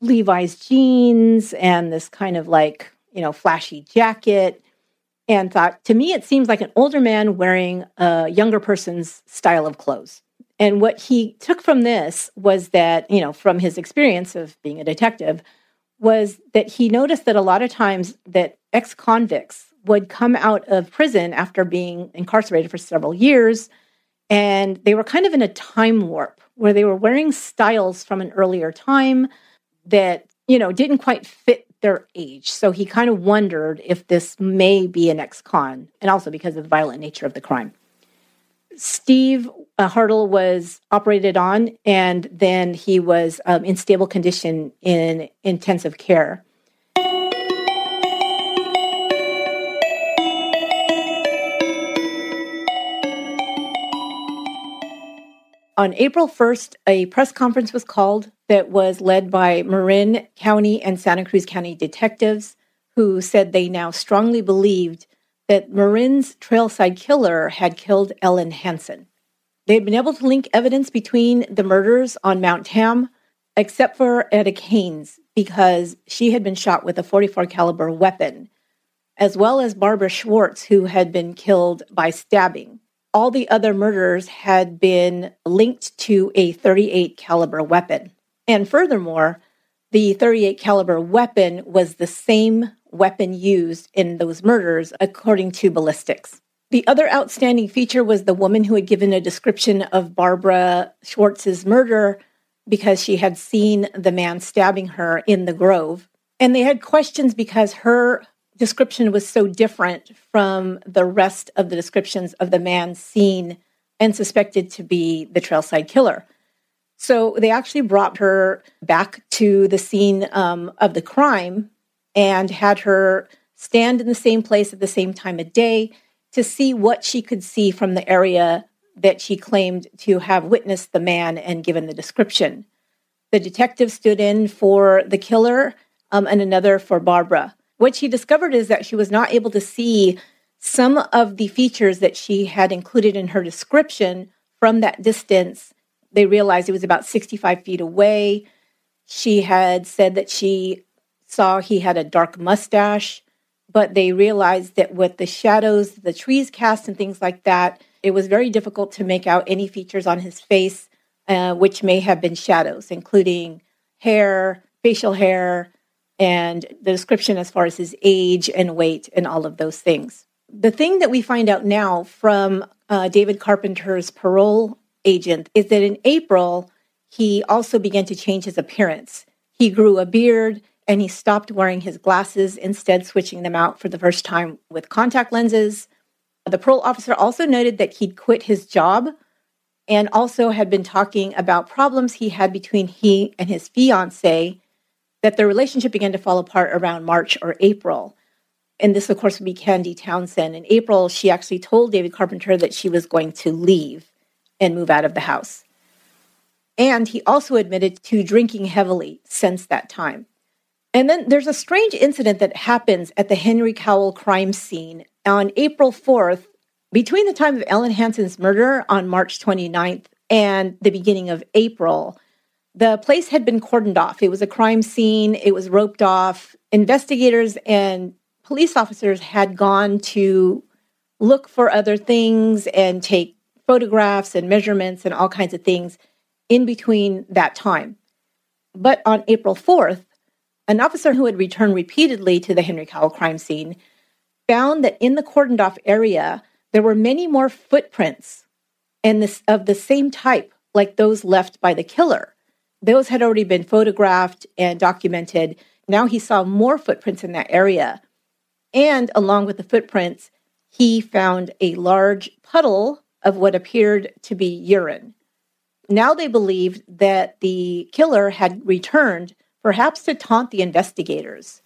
Levi's jeans and this kind of like, you know, flashy jacket, and thought, to me, it seems like an older man wearing a younger person's style of clothes. And what he took from this was that, you know, from his experience of being a detective, was that he noticed that a lot of times that ex-convicts would come out of prison after being incarcerated for several years, and they were kind of in a time warp where they were wearing styles from an earlier time that, you know, didn't quite fit their age. So he kind of wondered if this may be an ex-con, and also because of the violent nature of the crime. Steve Hartle was operated on, and then he was in stable condition in intensive care. On April 1st, a press conference was called that was led by Marin County and Santa Cruz County detectives, who said they now strongly believed that Marin's Trailside Killer had killed Ellen Hansen. They had been able to link evidence between the murders on Mount Tam, except for Etta Kane's, because she had been shot with a .44 caliber weapon, as well as Barbara Schwartz, who had been killed by stabbing. All the other murders had been linked to a .38 caliber weapon. And furthermore, the .38 caliber weapon was the same weapon used in those murders, according to ballistics. The other outstanding feature was the woman who had given a description of Barbara Schwartz's murder, because she had seen the man stabbing her in the grove. And they had questions because her description was so different from the rest of the descriptions of the man seen and suspected to be the Trailside Killer. So they actually brought her back to the scene of the crime and had her stand in the same place at the same time of day to see what she could see from the area that she claimed to have witnessed the man and given the description. The detective stood in for the killer and another for Barbara. What she discovered is that she was not able to see some of the features that she had included in her description from that distance. They realized it was about 65 feet away. She had said that she saw he had a dark mustache, but they realized that with the shadows the trees cast and things like that, it was very difficult to make out any features on his face, which may have been shadows, including hair, facial hair, and the description as far as his age and weight and all of those things. The thing that we find out now from David Carpenter's parole agent is that in April, he also began to change his appearance. He grew a beard, and he stopped wearing his glasses, instead switching them out for the first time with contact lenses. The parole officer also noted that he'd quit his job and also had been talking about problems he had between he and his fiancée, that their relationship began to fall apart around March or April. And this, of course, would be Candy Townsend. In April, she actually told David Carpenter that she was going to leave and move out of the house. And he also admitted to drinking heavily since that time. And then there's a strange incident that happens at the Henry Cowell crime scene on April 4th, between the time of Ellen Hansen's murder on March 29th and the beginning of April. The place had been cordoned off. It was a crime scene. It was roped off. Investigators and police officers had gone to look for other things and take photographs and measurements and all kinds of things in between that time. But on April 4th, an officer who had returned repeatedly to the Henry Cowell crime scene found that in the cordoned-off area, there were many more footprints and this of the same type, like those left by the killer. Those had already been photographed and documented. Now he saw more footprints in that area. And along with the footprints, he found a large puddle of what appeared to be urine. Now they believed that the killer had returned, perhaps to taunt the investigators.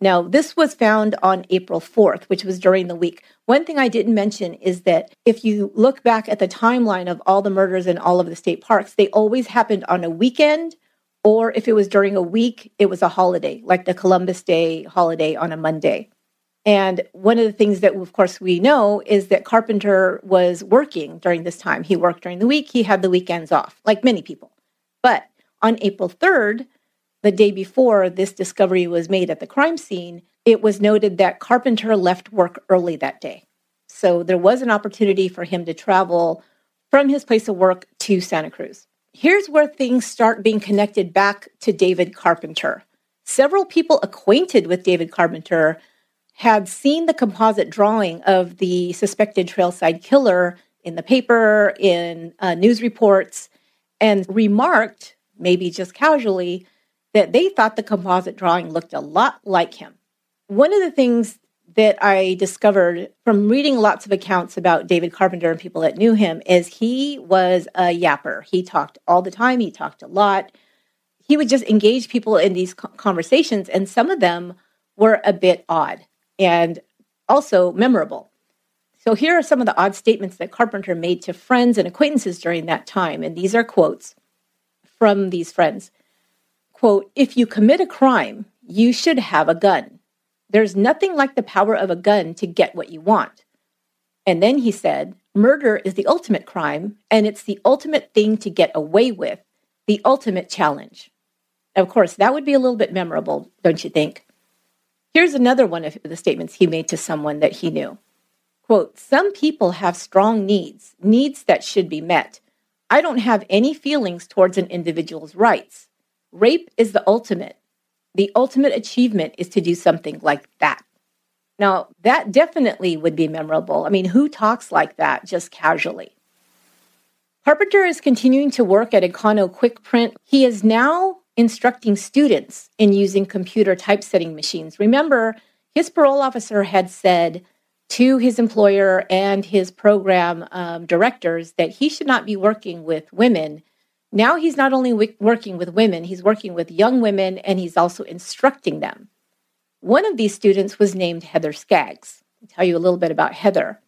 Now, this was found on April 4th, which was during the week. One thing I didn't mention is that if you look back at the timeline of all the murders in all of the state parks, they always happened on a weekend, or if it was during a week, it was a holiday, like the Columbus Day holiday on a Monday. And one of the things that, of course, we know is that Carpenter was working during this time. He worked during the week. He had the weekends off, like many people. But on April 3rd, the day before this discovery was made at the crime scene, it was noted that Carpenter left work early that day. So there was an opportunity for him to travel from his place of work to Santa Cruz. Here's where things start being connected back to David Carpenter. Several people acquainted with David Carpenter had seen the composite drawing of the suspected Trailside Killer in the paper, in news reports, and remarked, maybe just casually, that they thought the composite drawing looked a lot like him. One of the things that I discovered from reading lots of accounts about David Carpenter and people that knew him is he was a yapper. He talked all the time. He talked a lot. He would just engage people in these conversations, and some of them were a bit odd and also memorable. So here are some of the odd statements that Carpenter made to friends and acquaintances during that time, and these are quotes from these friends. Quote, "If you commit a crime, you should have a gun. There's nothing like the power of a gun to get what you want." And then he said, "Murder is the ultimate crime, and it's the ultimate thing to get away with, the ultimate challenge." Of course, that would be a little bit memorable, don't you think? Here's another one of the statements he made to someone that he knew. Quote, "Some people have strong needs, needs that should be met. I don't have any feelings towards an individual's rights. Rape is the ultimate. The ultimate achievement is to do something like that." Now, that definitely would be memorable. I mean, who talks like that just casually? Carpenter is continuing to work at Econo Quick Print. He is now instructing students in using computer typesetting machines. Remember, his parole officer had said to his employer and his program directors that he should not be working with women. Now he's not only working with women, he's working with young women, and he's also instructing them. One of these students was named Heather Skaggs. I'll tell you a little bit about Heather.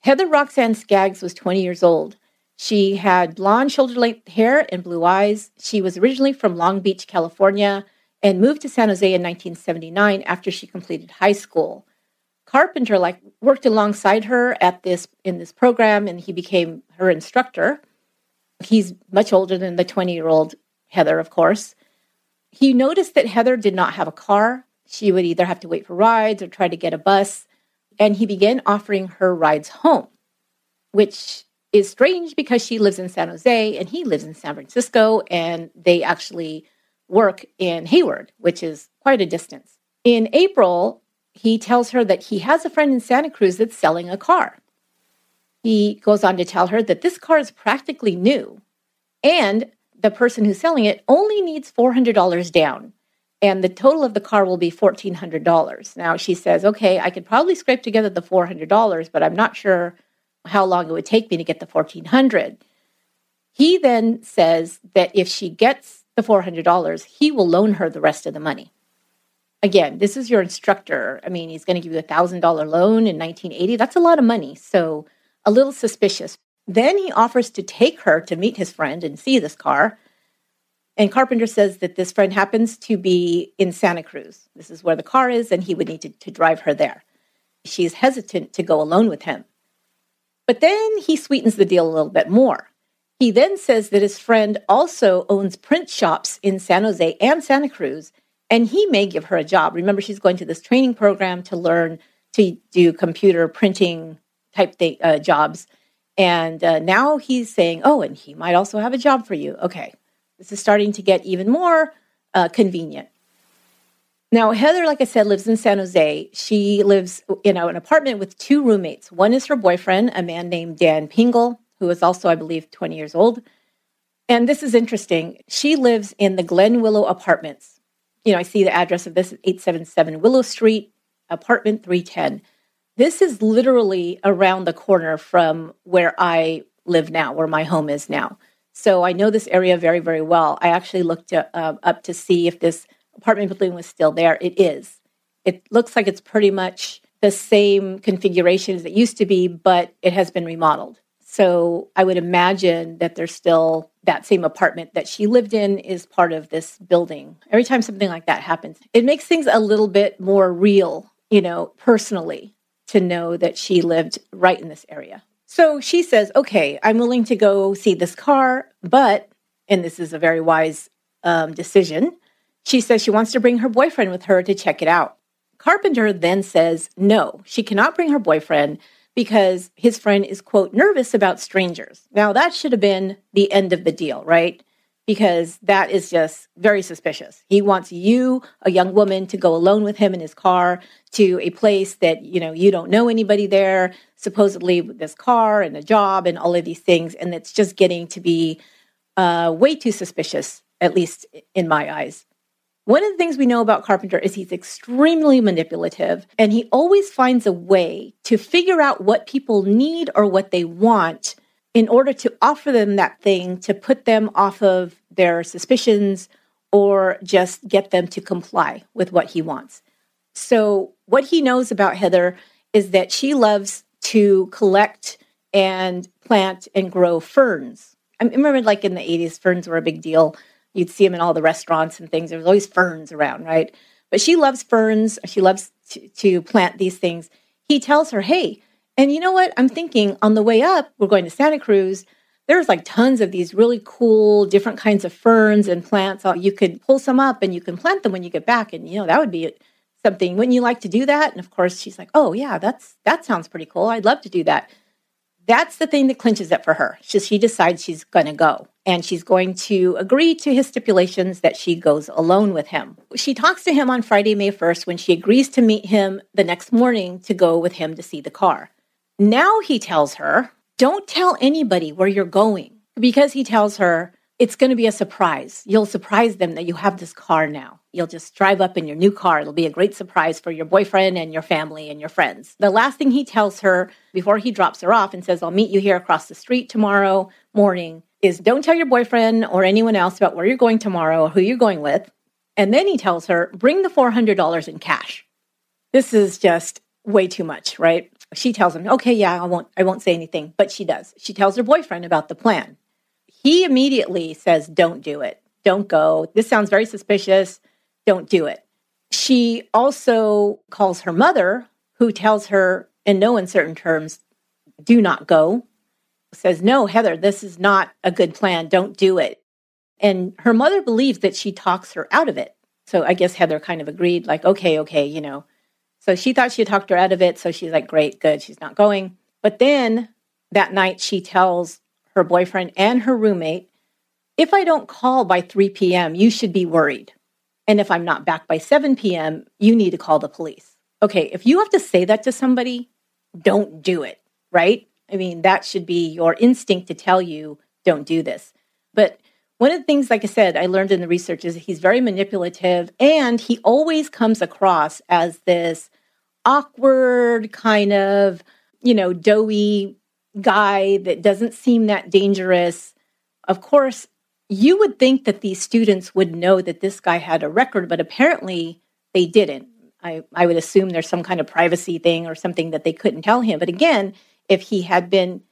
Heather Roxanne Skaggs was 20 years old. She had blonde shoulder-length hair and blue eyes. She was originally from Long Beach, California, and moved to San Jose in 1979 after she completed high school. Carpenter worked alongside her in this program, and he became her instructor. He's much older than the 20-year-old Heather, of course. He noticed that Heather did not have a car. She would either have to wait for rides or try to get a bus. And he began offering her rides home, which is strange because she lives in San Jose and he lives in San Francisco, and they actually work in Hayward, which is quite a distance. In April, he tells her that he has a friend in Santa Cruz that's selling a car. He goes on to tell her that this car is practically new, and the person who's selling it only needs $400 down, and the total of the car will be $1,400. Now, she says, okay, I could probably scrape together the $400, but I'm not sure how long it would take me to get the $1,400. He then says that if she gets the $400, he will loan her the rest of the money. Again, this is your instructor. I mean, he's going to give you a $1,000 loan in 1980. That's a lot of money, so a little suspicious. Then he offers to take her to meet his friend and see this car. And Carpenter says that this friend happens to be in Santa Cruz. This is where the car is, and he would need to drive her there. She's hesitant to go alone with him. But then he sweetens the deal a little bit more. He then says that his friend also owns print shops in San Jose and Santa Cruz, and he may give her a job. Remember, she's going to this training program to learn to do computer printing type thing, jobs. And now he's saying, oh, and he might also have a job for you. Okay, this is starting to get even more convenient. Now, Heather, like I said, lives in San Jose. She lives in an apartment with two roommates. One is her boyfriend, a man named Dan Pingel, who is also, I believe, 20 years old. And this is interesting. She lives in the Glen Willow Apartments. You know, I see the address of this, 877 Willow Street, apartment 310. This is literally around the corner from where I live now, where my home is now. So I know this area very, very well. I actually looked up to see if this apartment building was still there. It is. It looks like it's pretty much the same configuration as it used to be, but it has been remodeled. So I would imagine that there's still that same apartment that she lived in is part of this building. Every time something like that happens, it makes things a little bit more real, you know, personally, to know that she lived right in this area. So she says, okay, I'm willing to go see this car, but, and this is a very wise decision, she says she wants to bring her boyfriend with her to check it out. Carpenter then says, no, she cannot bring her boyfriend because his friend is, quote, nervous about strangers. Now, that should have been the end of the deal, right? Because that is just very suspicious. He wants you, a young woman, to go alone with him in his car to a place that, you know, you don't know anybody there, supposedly with this car and a job and all of these things. And it's just getting to be way too suspicious, at least in my eyes. One of the things we know about Carpenter is he's extremely manipulative, and he always finds a way to figure out what people need or what they want in order to offer them that thing to put them off of their suspicions or just get them to comply with what he wants. So what he knows about Heather is that she loves to collect and plant and grow ferns. I remember like in the 80s, ferns were a big deal. You'd see them in all the restaurants and things. There was always ferns around, right? But she loves ferns. She loves to plant these things. He tells her, hey, and you know what? I'm thinking on the way up, we're going to Santa Cruz. There's like tons of these really cool different kinds of ferns and plants. You could pull some up and you can plant them when you get back. And, you know, that would be something. Wouldn't you like to do that? And, of course, she's like, oh, yeah, that sounds pretty cool. I'd love to do that. That's the thing that clinches it for her. She decides she's going to go. And she's going to agree to his stipulations that she goes alone with him. She talks to him on Friday, May 1st, when she agrees to meet him the next morning to go with him to see the car. Now he tells her, don't tell anybody where you're going, because he tells her it's going to be a surprise. You'll surprise them that you have this car now. You'll just drive up in your new car. It'll be a great surprise for your boyfriend and your family and your friends. The last thing he tells her before he drops her off and says, I'll meet you here across the street tomorrow morning, is don't tell your boyfriend or anyone else about where you're going tomorrow or who you're going with. And then he tells her, bring the $400 in cash. This is just way too much, right? She tells him, okay, yeah, I won't say anything, but she does. She tells her boyfriend about the plan. He immediately says, don't do it. Don't go. This sounds very suspicious. Don't do it. She also calls her mother, who tells her in no uncertain terms, do not go. Says, no, Heather, this is not a good plan. Don't do it. And her mother believes that she talks her out of it. So I guess Heather kind of agreed, like, okay, you know. So she thought she had talked her out of it. So she's like, great, good, she's not going. But then that night she tells her boyfriend and her roommate, if I don't call by 3 p.m., you should be worried. And if I'm not back by 7 p.m., you need to call the police. Okay, if you have to say that to somebody, don't do it, right? I mean, that should be your instinct to tell you, don't do this. But one of the things, like I said, I learned in the research is he's very manipulative, and he always comes across as this awkward kind of, you know, doughy guy that doesn't seem that dangerous. Of course, you would think that these students would know that this guy had a record, but apparently they didn't. I would assume there's some kind of privacy thing or something that they couldn't tell him. But again, if he had been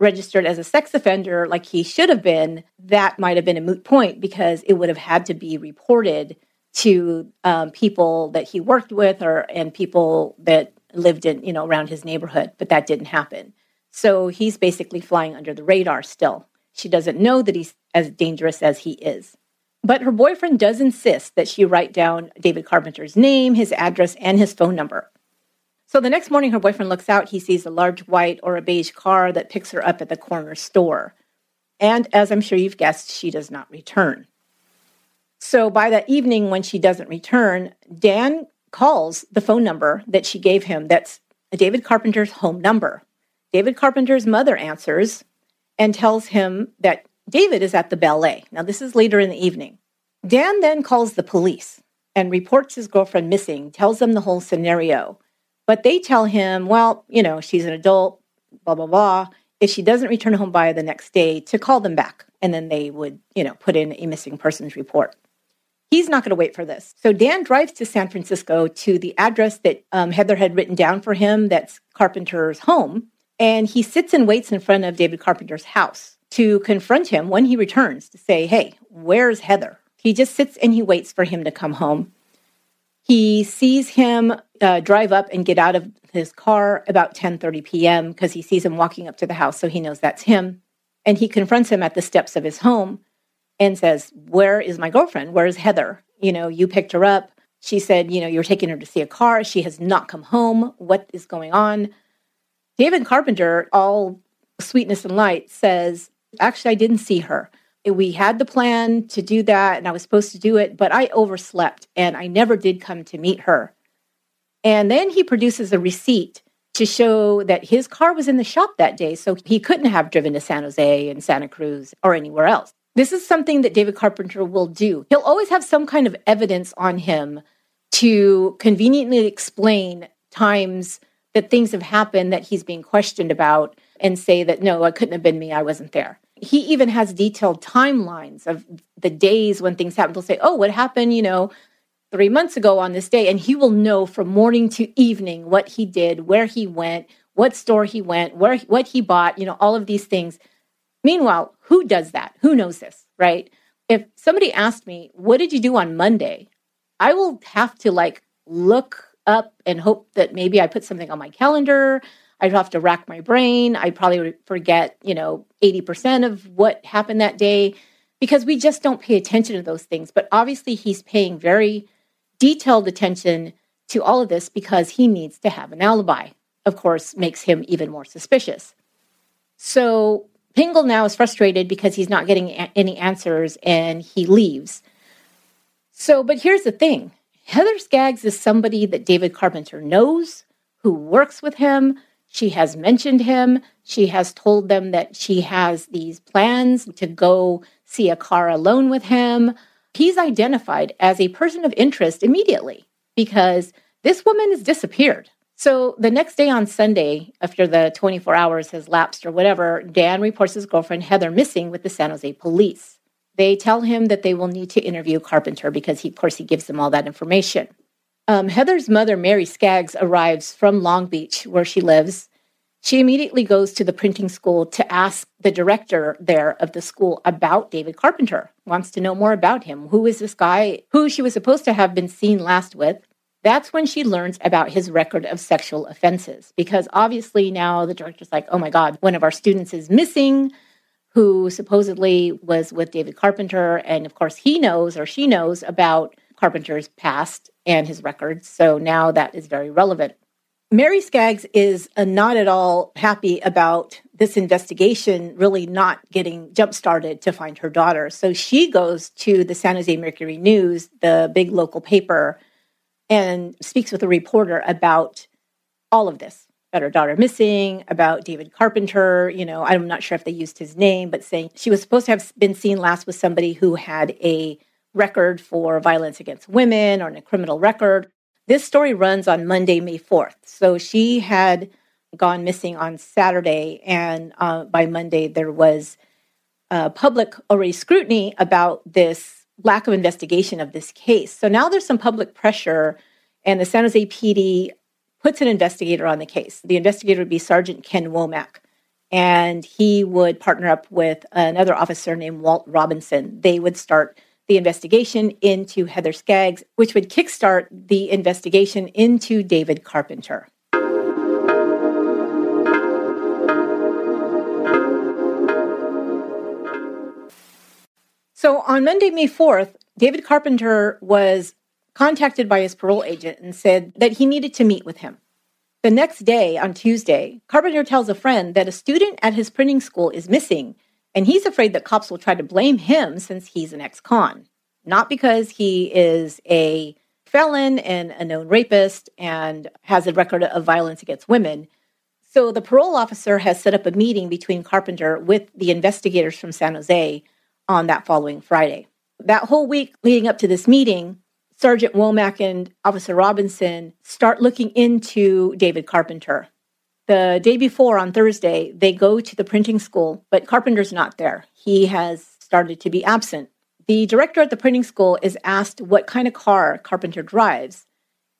registered as a sex offender like he should have been, that might have been a moot point because it would have had to be reported to people that he worked with and people that lived in, you know, around his neighborhood. But that didn't happen. So he's basically flying under the radar still. She doesn't know that he's as dangerous as he is. But her boyfriend does insist that she write down David Carpenter's name, his address, and his phone number. So the next morning, her boyfriend looks out. He sees a large white or a beige car that picks her up at the corner store. And as I'm sure you've guessed, she does not return. So by that evening, when she doesn't return, Dan calls the phone number that she gave him. That's David Carpenter's home number. David Carpenter's mother answers and tells him that David is at the ballet. Now, this is later in the evening. Dan then calls the police and reports his girlfriend missing, tells them the whole scenario. But they tell him, well, you know, she's an adult, blah, blah, blah. If she doesn't return home by the next day, to call them back. And then they would, you know, put in a missing persons report. He's not going to wait for this. So Dan drives to San Francisco to the address that Heather had written down for him. That's Carpenter's home. And he sits and waits in front of David Carpenter's house to confront him when he returns to say, hey, where's Heather? He just sits and he waits for him to come home. He sees him drive up and get out of his car about 10:30 p.m. because he sees him walking up to the house, so he knows that's him. And he confronts him at the steps of his home and says, where is my girlfriend? Where is Heather? You know, you picked her up. She said, you know, you're taking her to see a car. She has not come home. What is going on? David Carpenter, all sweetness and light, says, actually, I didn't see her. We had the plan to do that, and I was supposed to do it, but I overslept, and I never did come to meet her. And then he produces a receipt to show that his car was in the shop that day, so he couldn't have driven to San Jose and Santa Cruz or anywhere else. This is something that David Carpenter will do. He'll always have some kind of evidence on him to conveniently explain times that things have happened that he's being questioned about and say that, no, it couldn't have been me, I wasn't there. He even has detailed timelines of the days when things happen. He'll say, oh, what happened, 3 months ago on this day. And he will know from morning to evening what he did, where he went, what store he went, what he bought, all of these things. Meanwhile, who does that? Who knows this, right? If somebody asked me, what did you do on Monday? I will have to look up and hope that maybe I put something on my calendar. I'd have to rack my brain. I probably would forget, 80% of what happened that day because we just don't pay attention to those things. But obviously he's paying very detailed attention to all of this because he needs to have an alibi. Of course, makes him even more suspicious. So Pingel now is frustrated because he's not getting any answers and he leaves. So, but here's the thing. Heather Skaggs is somebody that David Carpenter knows, who works with him. She has mentioned him. She has told them that she has these plans to go see a car alone with him. He's identified as a person of interest immediately because this woman has disappeared. So the next day on Sunday, after the 24 hours has lapsed or whatever, Dan reports his girlfriend Heather missing with the San Jose police. They tell him that they will need to interview Carpenter because, he gives them all that information. Heather's mother, Mary Skaggs, arrives from Long Beach, where she lives. She immediately goes to the printing school to ask the director there of the school about David Carpenter, wants to know more about him. Who is this guy who she was supposed to have been seen last with? That's when she learns about his record of sexual offenses, because obviously now the director's like, oh my God, one of our students is missing, who supposedly was with David Carpenter. And of course, he knows or she knows about Carpenter's past and his records. So now that is very relevant. Mary Skaggs is not at all happy about this investigation really not getting jump-started to find her daughter. So she goes to the San Jose Mercury News, the big local paper, and speaks with a reporter about all of this. About her daughter missing, about David Carpenter, I'm not sure if they used his name, but saying she was supposed to have been seen last with somebody who had a record for violence against women or a criminal record. This story runs on Monday, May 4th. So she had gone missing on Saturday, and by Monday there was public already scrutiny about this lack of investigation of this case. So now there's some public pressure, and the San Jose PD puts an investigator on the case. The investigator would be Sergeant Ken Womack, and he would partner up with another officer named Walt Robinson. They would start the investigation into Heather Skaggs, which would kickstart the investigation into David Carpenter. So on Monday, May 4th, David Carpenter was contacted by his parole agent and said that he needed to meet with him. The next day, on Tuesday, Carpenter tells a friend that a student at his printing school is missing, and he's afraid that cops will try to blame him since he's an ex-con, not because he is a felon and a known rapist and has a record of violence against women. So the parole officer has set up a meeting between Carpenter with the investigators from San Jose on that following Friday. That whole week leading up to this meeting, Sergeant Womack and Officer Robinson start looking into David Carpenter. The day before, on Thursday, they go to the printing school, but Carpenter's not there. He has started to be absent. The director at the printing school is asked what kind of car Carpenter drives,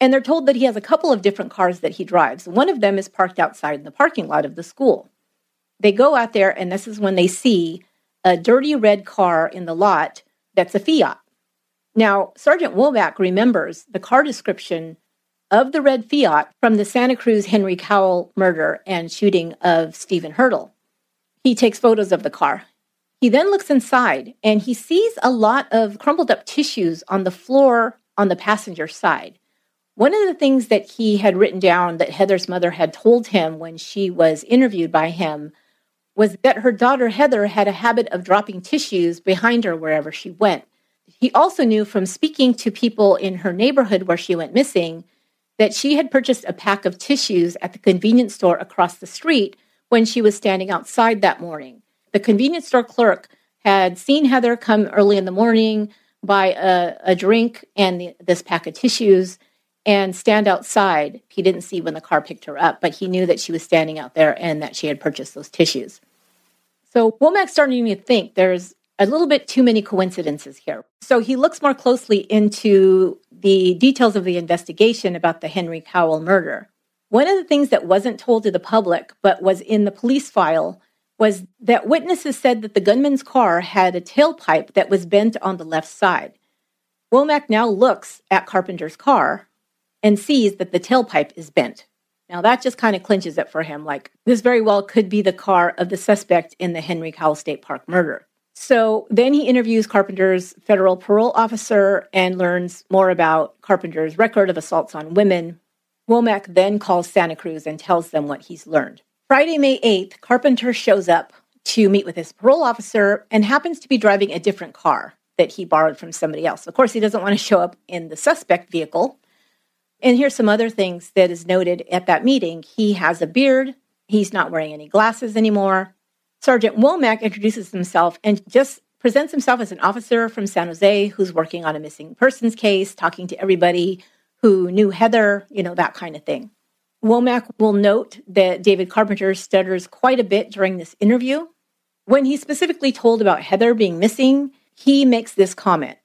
and they're told that he has a couple of different cars that he drives. One of them is parked outside in the parking lot of the school. They go out there, and this is when they see a dirty red car in the lot that's a Fiat. Now, Sergeant Womack remembers the car description of the red Fiat from the Santa Cruz Henry Cowell murder and shooting of Stephen Hartle. He takes photos of the car. He then looks inside, and he sees a lot of crumpled up tissues on the floor on the passenger side. One of the things that he had written down that Heather's mother had told him when she was interviewed by him was that her daughter Heather had a habit of dropping tissues behind her wherever she went. He also knew from speaking to people in her neighborhood where she went missing that she had purchased a pack of tissues at the convenience store across the street when she was standing outside that morning. The convenience store clerk had seen Heather come early in the morning, buy a drink and this pack of tissues, and stand outside. He didn't see when the car picked her up, but he knew that she was standing out there and that she had purchased those tissues. So Womack's starting to think there's a little bit too many coincidences here. So he looks more closely into the details of the investigation about the Henry Cowell murder. One of the things that wasn't told to the public, but was in the police file, was that witnesses said that the gunman's car had a tailpipe that was bent on the left side. Womack now looks at Carpenter's car and sees that the tailpipe is bent. Now that just kind of clinches it for him, like this very well could be the car of the suspect in the Henry Cowell State Park murder. So then he interviews Carpenter's federal parole officer and learns more about Carpenter's record of assaults on women. Womack then calls Santa Cruz and tells them what he's learned. Friday, May 8th, Carpenter shows up to meet with his parole officer and happens to be driving a different car that he borrowed from somebody else. Of course, he doesn't want to show up in the suspect vehicle. And here's some other things that is noted at that meeting. He has a beard. He's not wearing any glasses anymore. Sergeant Womack introduces himself and just presents himself as an officer from San Jose who's working on a missing persons case, talking to everybody who knew Heather, you know, that kind of thing. Womack will note that David Carpenter stutters quite a bit during this interview. When he's specifically told about Heather being missing, he makes this comment.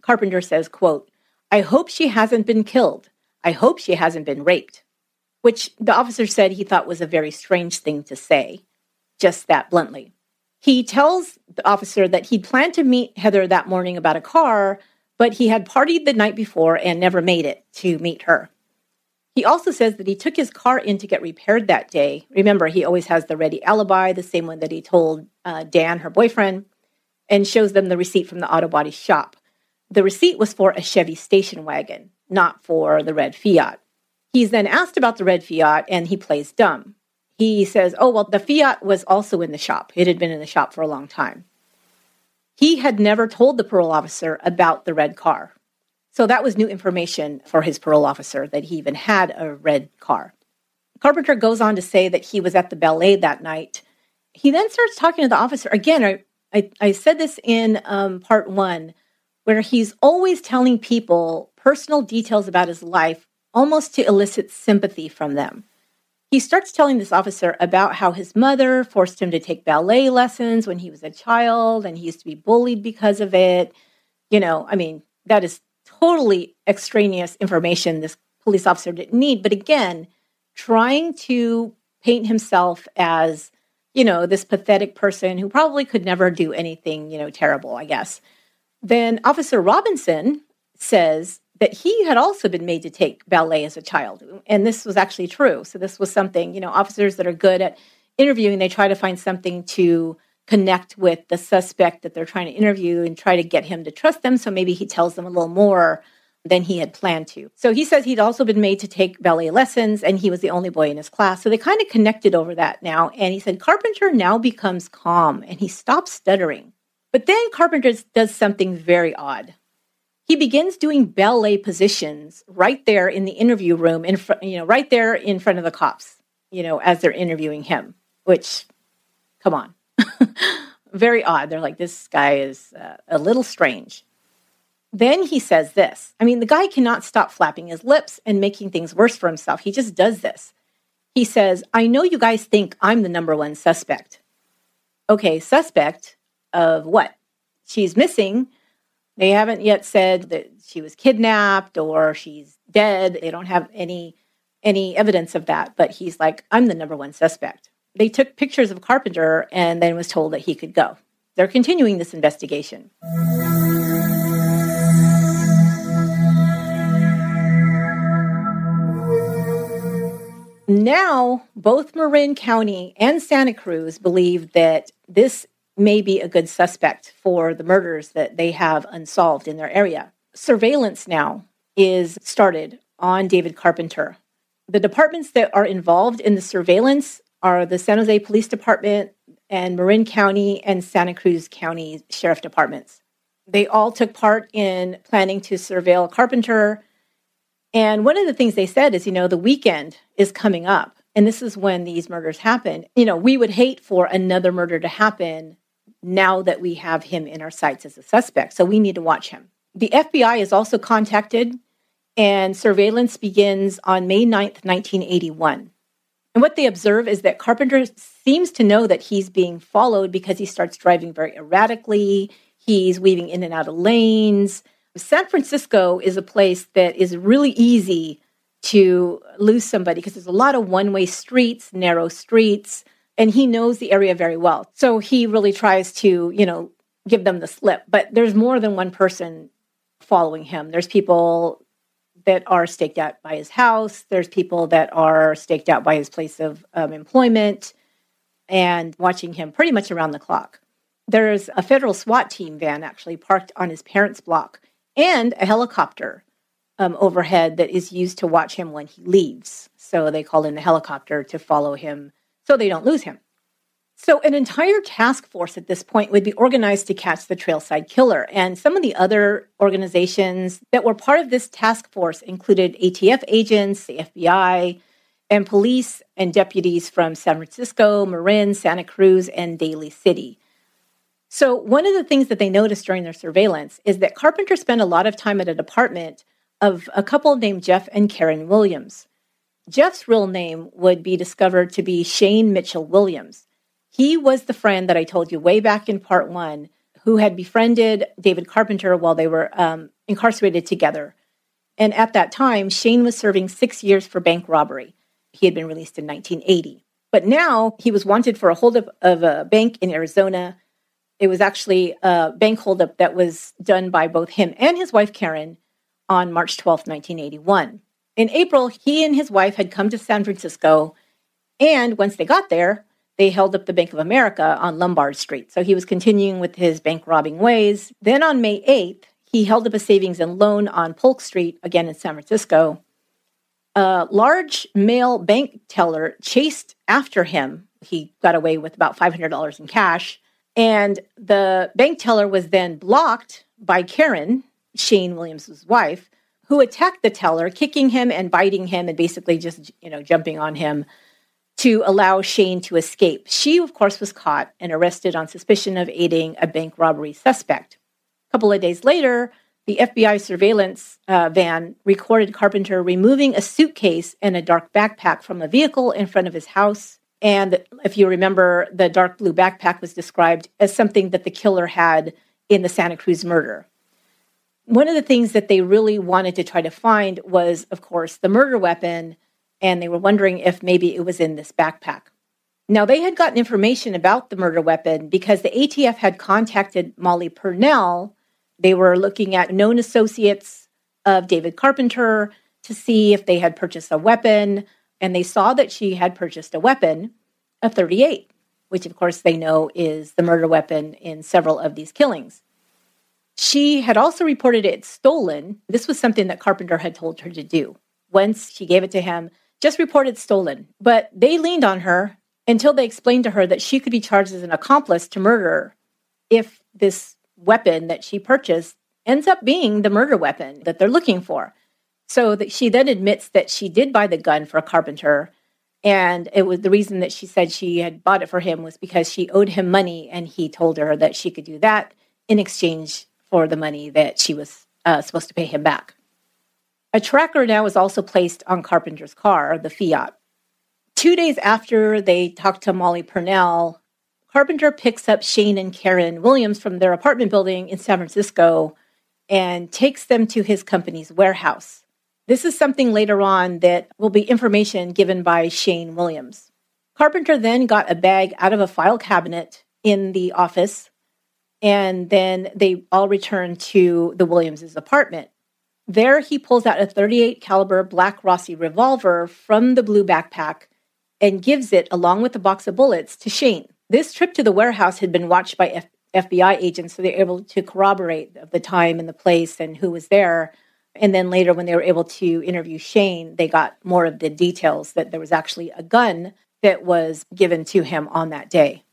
Carpenter says, quote, "I hope she hasn't been killed. I hope she hasn't been raped," which the officer said he thought was a very strange thing to say, just that bluntly. He tells the officer that he'd planned to meet Heather that morning about a car, but he had partied the night before and never made it to meet her. He also says that he took his car in to get repaired that day. Remember, he always has the ready alibi, the same one that he told Dan, her boyfriend, and shows them the receipt from the auto body shop. The receipt was for a Chevy station wagon, not for the red Fiat. He's then asked about the red Fiat, and he plays dumb. He says, oh, well, the Fiat was also in the shop. It had been in the shop for a long time. He had never told the parole officer about the red car. So that was new information for his parole officer, that he even had a red car. Carpenter goes on to say that he was at the ballet that night. He then starts talking to the officer. Again, I said this in part one, where he's always telling people personal details about his life, almost to elicit sympathy from them. He starts telling this officer about how his mother forced him to take ballet lessons when he was a child, and he used to be bullied because of it. You know, I mean, that is totally extraneous information this police officer didn't need. But again, trying to paint himself as, you know, this pathetic person who probably could never do anything, you know, terrible, I guess. Then Officer Robinson says that he had also been made to take ballet as a child. And this was actually true. So this was something, you know, officers that are good at interviewing, they try to find something to connect with the suspect that they're trying to interview and try to get him to trust them. So maybe he tells them a little more than he had planned to. So he says he'd also been made to take ballet lessons and he was the only boy in his class. So they kind of connected over that now. And he said, Carpenter now becomes calm and he stops stuttering. But then Carpenter does something very odd. He begins doing ballet positions right there in the interview room, right there in front of the cops, you know, as they're interviewing him, which, come on, very odd. They're like, this guy is a little strange. Then he says this. I mean, the guy cannot stop flapping his lips and making things worse for himself. He just does this. He says, I know you guys think I'm the number one suspect. Okay, suspect of what? She's missing. They haven't yet said that she was kidnapped or she's dead. They don't have any evidence of that. But he's like, I'm the number one suspect. They took pictures of Carpenter and then was told that he could go. They're continuing this investigation. Now, both Marin County and Santa Cruz believe that this may be a good suspect for the murders that they have unsolved in their area. Surveillance now is started on David Carpenter. The departments that are involved in the surveillance are the San Jose Police Department and Marin County and Santa Cruz County Sheriff Departments. They all took part in planning to surveil Carpenter. And one of the things they said is, you know, the weekend is coming up, and this is when these murders happen. You know, we would hate for another murder to happen now that we have him in our sights as a suspect, so we need to watch him. The FBI is also contacted, and surveillance begins on May 9th, 1981. And what they observe is that Carpenter seems to know that he's being followed because he starts driving very erratically. He's weaving in and out of lanes. San Francisco is a place that is really easy to lose somebody because there's a lot of one-way streets, narrow streets, and he knows the area very well. So he really tries to, you know, give them the slip. But there's more than one person following him. There's people that are staked out by his house. There's people that are staked out by his place of employment and watching him pretty much around the clock. There's a federal SWAT team van actually parked on his parents' block and a helicopter overhead that is used to watch him when he leaves. So they call in the helicopter to follow him so they don't lose him. So an entire task force at this point would be organized to catch the Trailside Killer. And some of the other organizations that were part of this task force included ATF agents, the FBI, and police and deputies from San Francisco, Marin, Santa Cruz, and Daly City. So one of the things that they noticed during their surveillance is that Carpenter spent a lot of time at a department of a couple named Jeff and Karen Williams. Jeff's real name would be discovered to be Shane Mitchell Williams. He was the friend that I told you way back in part one who had befriended David Carpenter while they were incarcerated together. And at that time, Shane was serving 6 years for bank robbery. He had been released in 1980. But now he was wanted for a holdup of a bank in Arizona. It was actually a bank holdup that was done by both him and his wife, Karen, on March 12, 1981. In April, he and his wife had come to San Francisco, and once they got there, they held up the Bank of America on Lombard Street. So he was continuing with his bank robbing ways. Then on May 8th, he held up a savings and loan on Polk Street, again in San Francisco. A large male bank teller chased after him. He got away with about $500 in cash. And the bank teller was then blocked by Karen, Shane Williams' wife, who attacked the teller, kicking him and biting him and basically just, you know, jumping on him to allow Shane to escape. She, of course, was caught and arrested on suspicion of aiding a bank robbery suspect. A couple of days later, the FBI surveillance van recorded Carpenter removing a suitcase and a dark backpack from a vehicle in front of his house. And if you remember, the dark blue backpack was described as something that the killer had in the Santa Cruz murder. One of the things that they really wanted to try to find was, of course, the murder weapon, and they were wondering if maybe it was in this backpack. Now, they had gotten information about the murder weapon because the ATF had contacted Molly Purnell. They were looking at known associates of David Carpenter to see if they had purchased a weapon, and they saw that she had purchased a weapon, a .38, which, of course, they know is the murder weapon in several of these killings. She had also reported it stolen. This was something that Carpenter had told her to do. Once she gave it to him, just report it stolen. But they leaned on her until they explained to her that she could be charged as an accomplice to murder if this weapon that she purchased ends up being the murder weapon that they're looking for. So that she then admits that she did buy the gun for Carpenter, and it was the reason that she said she had bought it for him was because she owed him money, and he told her that she could do that in exchange for the money that she was supposed to pay him back. A tracker now is also placed on Carpenter's car, the Fiat. 2 days after they talked to Molly Purnell, Carpenter picks up Shane and Karen Williams from their apartment building in San Francisco and takes them to his company's warehouse. This is something later on that will be information given by Shane Williams. Carpenter then got a bag out of a file cabinet in the office, and then they all returned to the Williams' apartment. There, he pulls out a .38 caliber Black Rossi revolver from the blue backpack and gives it, along with a box of bullets, to Shane. This trip to the warehouse had been watched by FBI agents, so they were able to corroborate the time and the place and who was there. And then later when they were able to interview Shane, they got more of the details that there was actually a gun that was given to him on that day.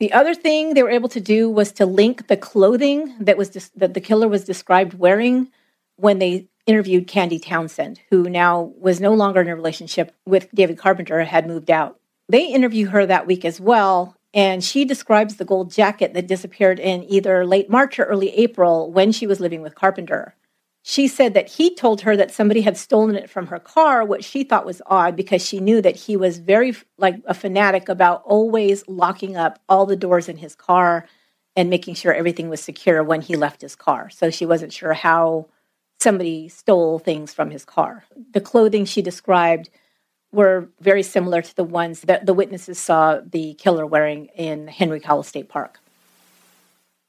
The other thing they were able to do was to link the clothing that was that the killer was described wearing when they interviewed Candy Townsend, who now was no longer in a relationship with David Carpenter, had moved out. They interview her that week as well, and she describes the gold jacket that disappeared in either late March or early April when she was living with Carpenter. She said that he told her that somebody had stolen it from her car, which she thought was odd because she knew that he was very like a fanatic about always locking up all the doors in his car and making sure everything was secure when he left his car. So she wasn't sure how somebody stole things from his car. The clothing she described were very similar to the ones that the witnesses saw the killer wearing in Henry Cowell State Park.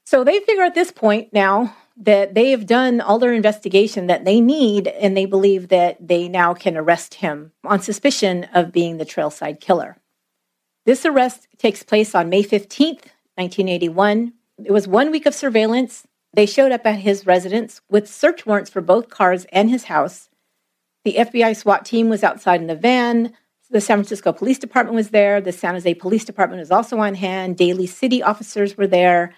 So they figure at this point now that they have done all their investigation that they need, and they believe that they now can arrest him on suspicion of being the Trailside Killer. This arrest takes place on May 15th, 1981. It was 1 week of surveillance. They showed up at his residence with search warrants for both cars and his house. The FBI SWAT team was outside in the van. The San Francisco Police Department was there. The San Jose Police Department was also on hand. Daly City officers were there.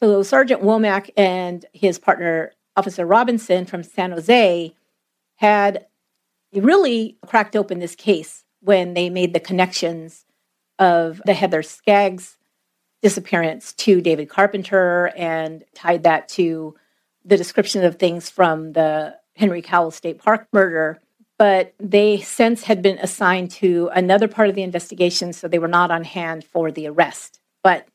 So Sergeant Womack and his partner, Officer Robinson from San Jose, had really cracked open this case when they made the connections of the Heather Skaggs disappearance to David Carpenter and tied that to the description of things from the Henry Cowell State Park murder. But they since had been assigned to another part of the investigation, so they were not on hand for the arrest. But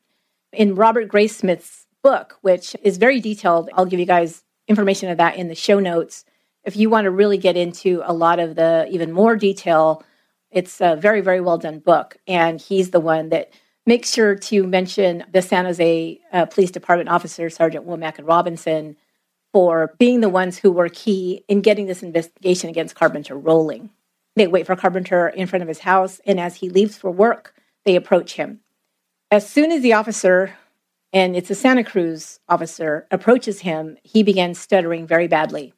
in Robert Gray Smith's book, which is very detailed. I'll give you guys information of that in the show notes. If you want to really get into a lot of the even more detail, it's a very, very well done book. And he's the one that makes sure to mention the San Jose Police Department officers, Sergeant Womack and Robinson, for being the ones who were key in getting this investigation against Carpenter rolling. They wait for Carpenter in front of his house, and as he leaves for work, they approach him. As soon as the officer, and it's a Santa Cruz officer, approaches him, he begins stuttering very badly.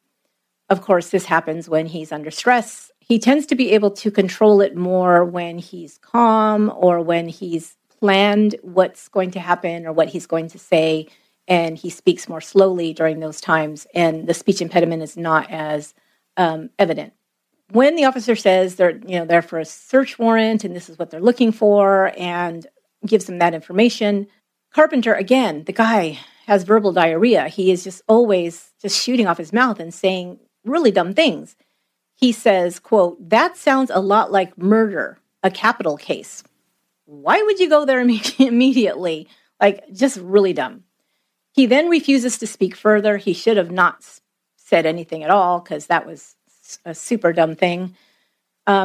Of course, this happens when he's under stress. He tends to be able to control it more when he's calm or when he's planned what's going to happen or what he's going to say, and he speaks more slowly during those times, and the speech impediment is not as evident. When the officer says they're there for a search warrant and this is what they're looking for and gives them that information, Carpenter, again, the guy has verbal diarrhea. He is just always just shooting off his mouth and saying really dumb things. He says, quote, "That sounds a lot like murder, a capital case. Why would you go there immediately? Like, just really dumb." He then refuses to speak further. He should have not said anything at all because that was a super dumb thing.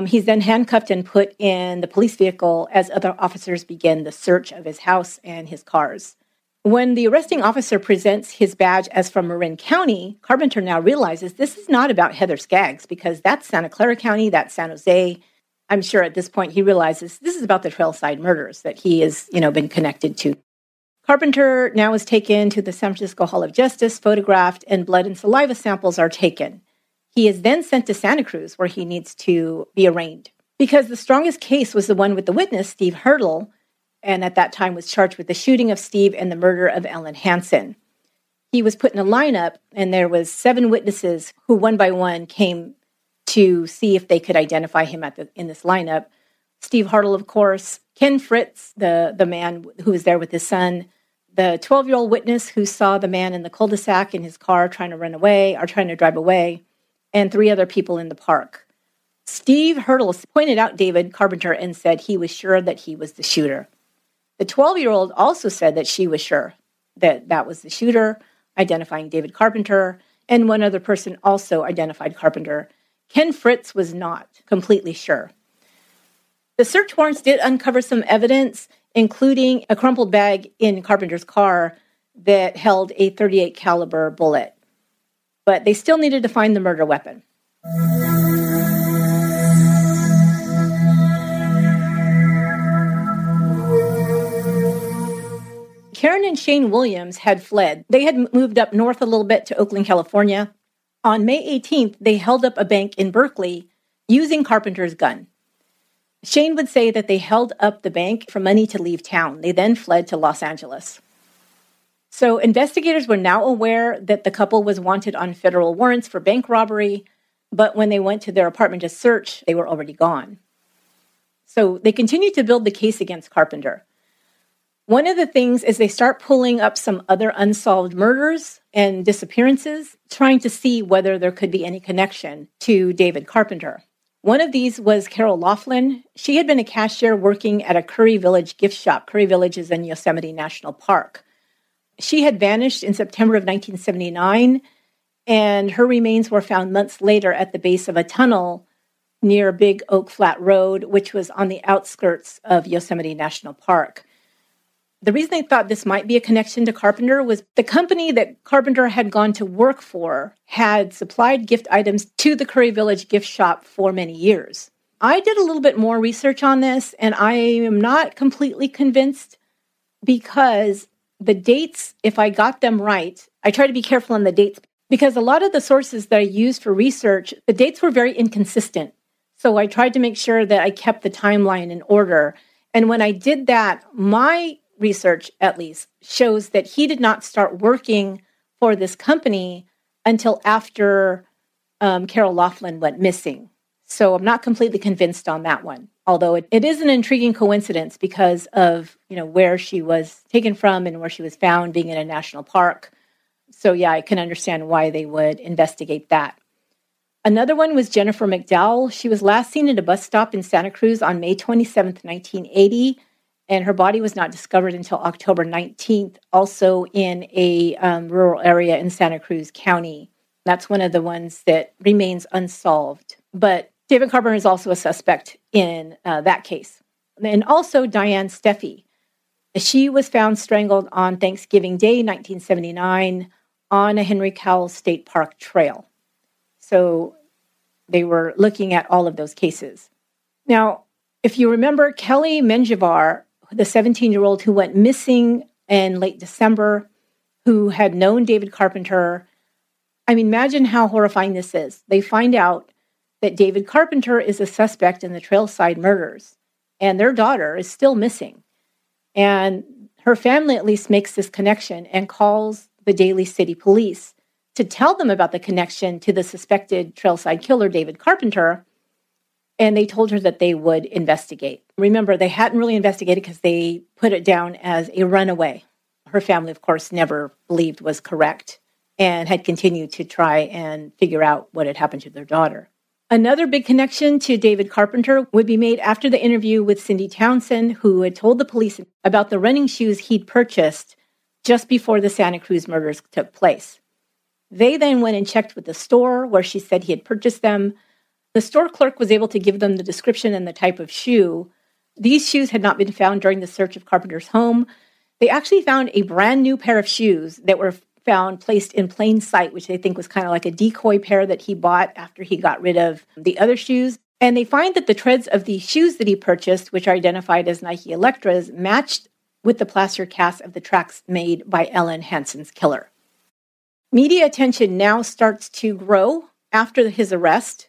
He's then handcuffed and put in the police vehicle as other officers begin the search of his house and his cars. When the arresting officer presents his badge as from Marin County, Carpenter now realizes this is not about Heather Skaggs because that's Santa Clara County, that's San Jose. I'm sure at this point he realizes this is about the Trailside murders that he has, been connected to. Carpenter now is taken to the San Francisco Hall of Justice, photographed, and blood and saliva samples are taken. He is then sent to Santa Cruz, where he needs to be arraigned. Because the strongest case was the one with the witness, Steve Hartle, and at that time was charged with the shooting of Steve and the murder of Ellen Hansen. He was put in a lineup, and there was 7 witnesses who one by one came to see if they could identify him in this lineup. Steve Hartle, of course, Ken Fritz, the man who was there with his son, the 12-year-old witness who saw the man in the cul-de-sac in his car trying to drive away, and 3 other people in the park. Steve Hartle pointed out David Carpenter and said he was sure that he was the shooter. The 12-year-old also said that she was sure that that was the shooter, identifying David Carpenter, and one other person also identified Carpenter. Ken Fritz was not completely sure. The search warrants did uncover some evidence, including a crumpled bag in Carpenter's car that held a .38 caliber bullet. But they still needed to find the murder weapon. Karen and Shane Williams had fled. They had moved up north a little bit to Oakland, California. On May 18th, they held up a bank in Berkeley using Carpenter's gun. Shane would say that they held up the bank for money to leave town. They then fled to Los Angeles. So investigators were now aware that the couple was wanted on federal warrants for bank robbery, but when they went to their apartment to search, they were already gone. So they continued to build the case against Carpenter. One of the things is they start pulling up some other unsolved murders and disappearances, trying to see whether there could be any connection to David Carpenter. One of these was Carol Laughlin. She had been a cashier working at a Curry Village gift shop. Curry Village is in Yosemite National Park. She had vanished in September of 1979, and her remains were found months later at the base of a tunnel near Big Oak Flat Road, which was on the outskirts of Yosemite National Park. The reason they thought this might be a connection to Carpenter was the company that Carpenter had gone to work for had supplied gift items to the Curry Village gift shop for many years. I did a little bit more research on this, and I am not completely convinced because the dates, if I got them right, I try to be careful on the dates because a lot of the sources that I used for research, the dates were very inconsistent. So I tried to make sure that I kept the timeline in order. And when I did that, my research, at least, shows that he did not start working for this company until after Carol Laughlin went missing. So I'm not completely convinced on that one, although it is an intriguing coincidence because of, where she was taken from and where she was found, being in a national park. So yeah, I can understand why they would investigate that. Another one was Jennifer McDowell. She was last seen at a bus stop in Santa Cruz on May 27th, 1980, and her body was not discovered until October 19th, also in a rural area in Santa Cruz County. That's one of the ones that remains unsolved. But David Carpenter is also a suspect in that case. And also Diane Steffi. She was found strangled on Thanksgiving Day, 1979, on a Henry Cowell State Park trail. So they were looking at all of those cases. Now, if you remember, Kelly Menjivar, the 17-year-old who went missing in late December, who had known David Carpenter. I mean, imagine how horrifying this is. They find out that David Carpenter is a suspect in the Trailside murders, and their daughter is still missing. And her family at least makes this connection and calls the Daly City Police to tell them about the connection to the suspected Trailside killer, David Carpenter, and they told her that they would investigate. Remember, they hadn't really investigated because they put it down as a runaway. Her family, of course, never believed was correct and had continued to try and figure out what had happened to their daughter. Another big connection to David Carpenter would be made after the interview with Cindy Townsend, who had told the police about the running shoes he'd purchased just before the Santa Cruz murders took place. They then went and checked with the store where she said he had purchased them. The store clerk was able to give them the description and the type of shoe. These shoes had not been found during the search of Carpenter's home. They actually found a brand new pair of shoes that were found placed in plain sight, which they think was kind of like a decoy pair that he bought after he got rid of the other shoes. And they find that the treads of the shoes that he purchased, which are identified as Nike Electras, matched with the plaster casts of the tracks made by Ellen Hansen's killer. Media attention now starts to grow after his arrest,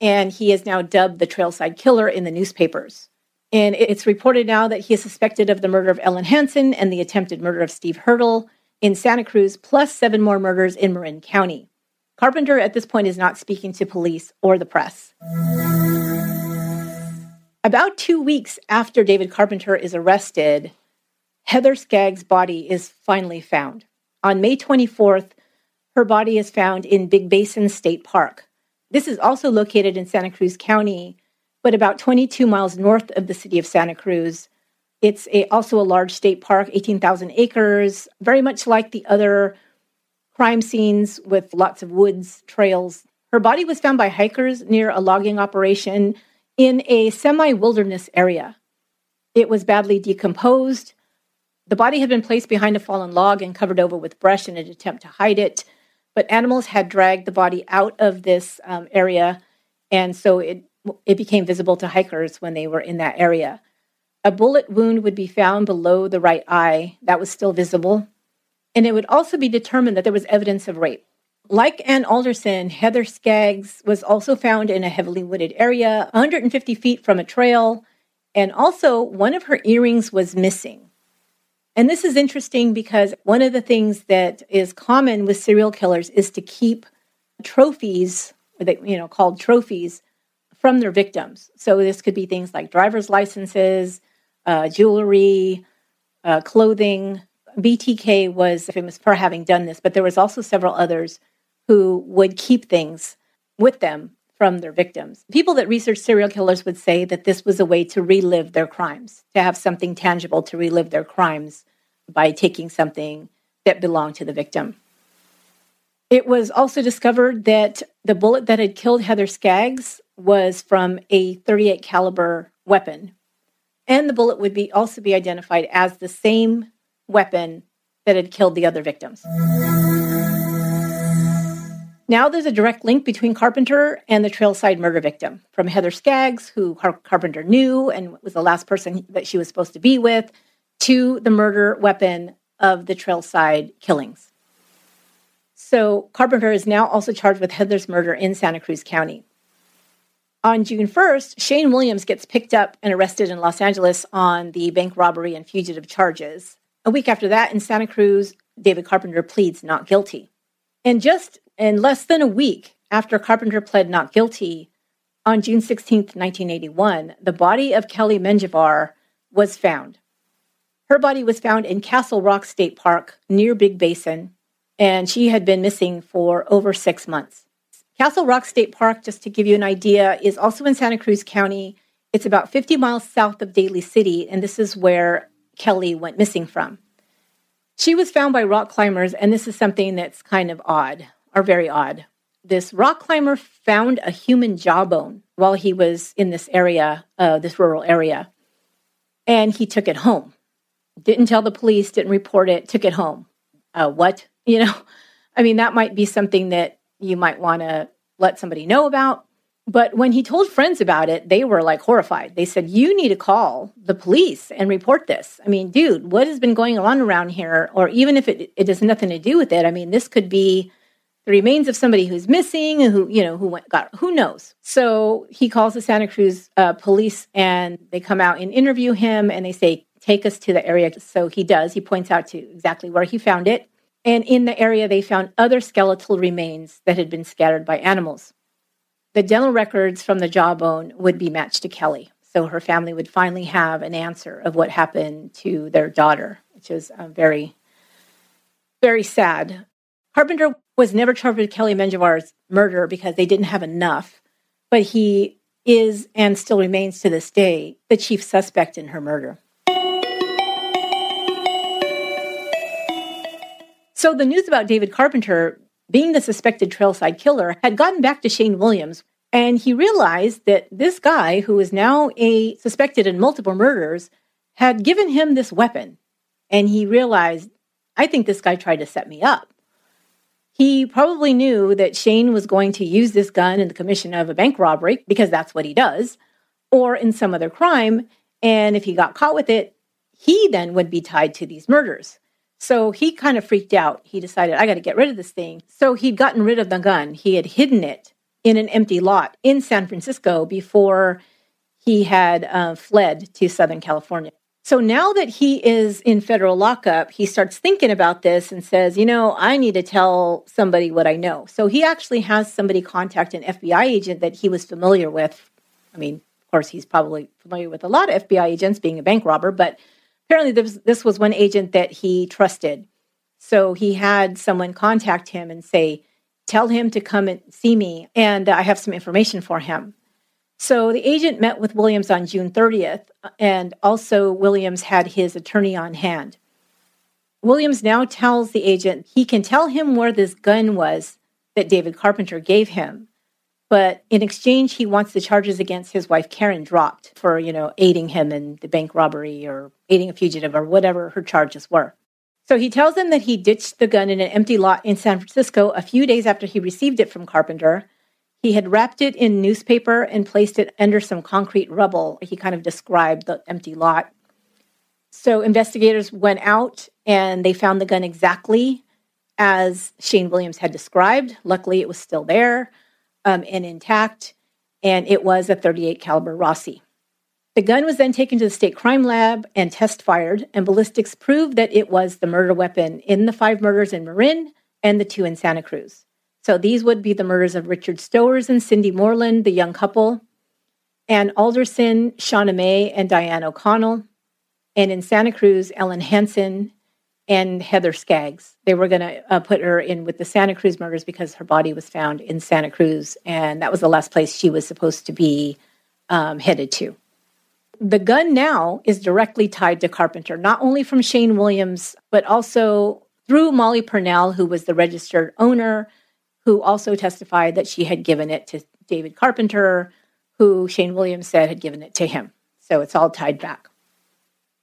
and he is now dubbed the Trailside Killer in the newspapers. And it's reported now that he is suspected of the murder of Ellen Hansen and the attempted murder of Steve Hartle in Santa Cruz, plus 7 more murders in Marin County. Carpenter at this point is not speaking to police or the press. About 2 weeks after David Carpenter is arrested, Heather Skaggs' body is finally found. On May 24th, her body is found in Big Basin State Park. This is also located in Santa Cruz County, but about 22 miles north of the city of Santa Cruz. It's also a large state park, 18,000 acres, very much like the other crime scenes with lots of woods, trails. Her body was found by hikers near a logging operation in a semi-wilderness area. It was badly decomposed. The body had been placed behind a fallen log and covered over with brush in an attempt to hide it, but animals had dragged the body out of this area, and so it became visible to hikers when they were in that area. A bullet wound would be found below the right eye. That was still visible. And it would also be determined that there was evidence of rape. Like Ann Alderson, Heather Skaggs was also found in a heavily wooded area, 150 feet from a trail, and also one of her earrings was missing. And this is interesting because one of the things that is common with serial killers is to keep trophies, called trophies, from their victims. So this could be things like driver's licenses, jewelry, clothing. BTK was famous for having done this, but there was also several others who would keep things with them from their victims. People that research serial killers would say that this was a way to relive their crimes, to have something tangible to relive their crimes by taking something that belonged to the victim. It was also discovered that the bullet that had killed Heather Skaggs was from a .38 caliber weapon, and the bullet would also be identified as the same weapon that had killed the other victims. Now there's a direct link between Carpenter and the Trailside murder victim, from Heather Skaggs, who Carpenter knew and was the last person that she was supposed to be with, to the murder weapon of the Trailside killings. So Carpenter is now also charged with Heather's murder in Santa Cruz County. On June 1st, Shane Williams gets picked up and arrested in Los Angeles on the bank robbery and fugitive charges. A week after that, in Santa Cruz, David Carpenter pleads not guilty. And just in less than a week after Carpenter pled not guilty, on June 16th, 1981, the body of Kelly Menjivar was found. Her body was found in Castle Rock State Park near Big Basin, and she had been missing for over 6 months. Castle Rock State Park, just to give you an idea, is also in Santa Cruz County. It's about 50 miles south of Daly City, and this is where Kelly went missing from. She was found by rock climbers, and this is something that's kind of odd, or very odd. This rock climber found a human jawbone while he was in this area, this rural area, and he took it home. Didn't tell the police, didn't report it, took it home. What? That might be something that you might want to let somebody know about. But when he told friends about it, they were horrified. They said, you need to call the police and report this. Dude, what has been going on around here? Or even if it has nothing to do with it, this could be the remains of somebody who's missing and who knows. So he calls the Santa Cruz police, and they come out and interview him, and they say, take us to the area. So he does. He points out to exactly where he found it. And in the area, they found other skeletal remains that had been scattered by animals. The dental records from the jawbone would be matched to Kelly, so her family would finally have an answer of what happened to their daughter, which is very, very sad. Carpenter was never charged with Kelly Menjivar's murder because they didn't have enough, but he is and still remains to this day the chief suspect in her murder. So the news about David Carpenter being the suspected Trailside killer had gotten back to Shane Williams, and he realized that this guy, who is now a suspected in multiple murders, had given him this weapon. And he realized, I think this guy tried to set me up. He probably knew that Shane was going to use this gun in the commission of a bank robbery, because that's what he does, or in some other crime, and if he got caught with it, he then would be tied to these murders. So he kind of freaked out. He decided, I got to get rid of this thing. So he'd gotten rid of the gun. He had hidden it in an empty lot in San Francisco before he had fled to Southern California. So now that he is in federal lockup, he starts thinking about this and says, I need to tell somebody what I know. So he actually has somebody contact an FBI agent that he was familiar with. Of course, he's probably familiar with a lot of FBI agents, being a bank robber, but apparently, this was one agent that he trusted. So he had someone contact him and say, tell him to come and see me, and I have some information for him. So the agent met with Williams on June 30th, and also Williams had his attorney on hand. Williams now tells the agent he can tell him where this gun was that David Carpenter gave him, but in exchange, he wants the charges against his wife, Karen, dropped for, aiding him in the bank robbery or aiding a fugitive or whatever her charges were. So he tells them that he ditched the gun in an empty lot in San Francisco a few days after he received it from Carpenter. He had wrapped it in newspaper and placed it under some concrete rubble. He kind of described the empty lot. So investigators went out and they found the gun exactly as Shane Williams had described. Luckily, it was still there and intact, and it was a .38 caliber Rossi. The gun was then taken to the state crime lab and test fired, and ballistics proved that it was the murder weapon in the 5 murders in Marin and the 2 in Santa Cruz. So these would be the murders of Richard Stowers and Cindy Moreland, the young couple, Ann Alderson, Shauna May, and Diane O'Connell, and in Santa Cruz, Ellen Hansen and Heather Skaggs. They were going to put her in with the Santa Cruz murders because her body was found in Santa Cruz, and that was the last place she was supposed to be headed to. The gun now is directly tied to Carpenter, not only from Shane Williams, but also through Molly Purnell, who was the registered owner, who also testified that she had given it to David Carpenter, who Shane Williams said had given it to him. So it's all tied back.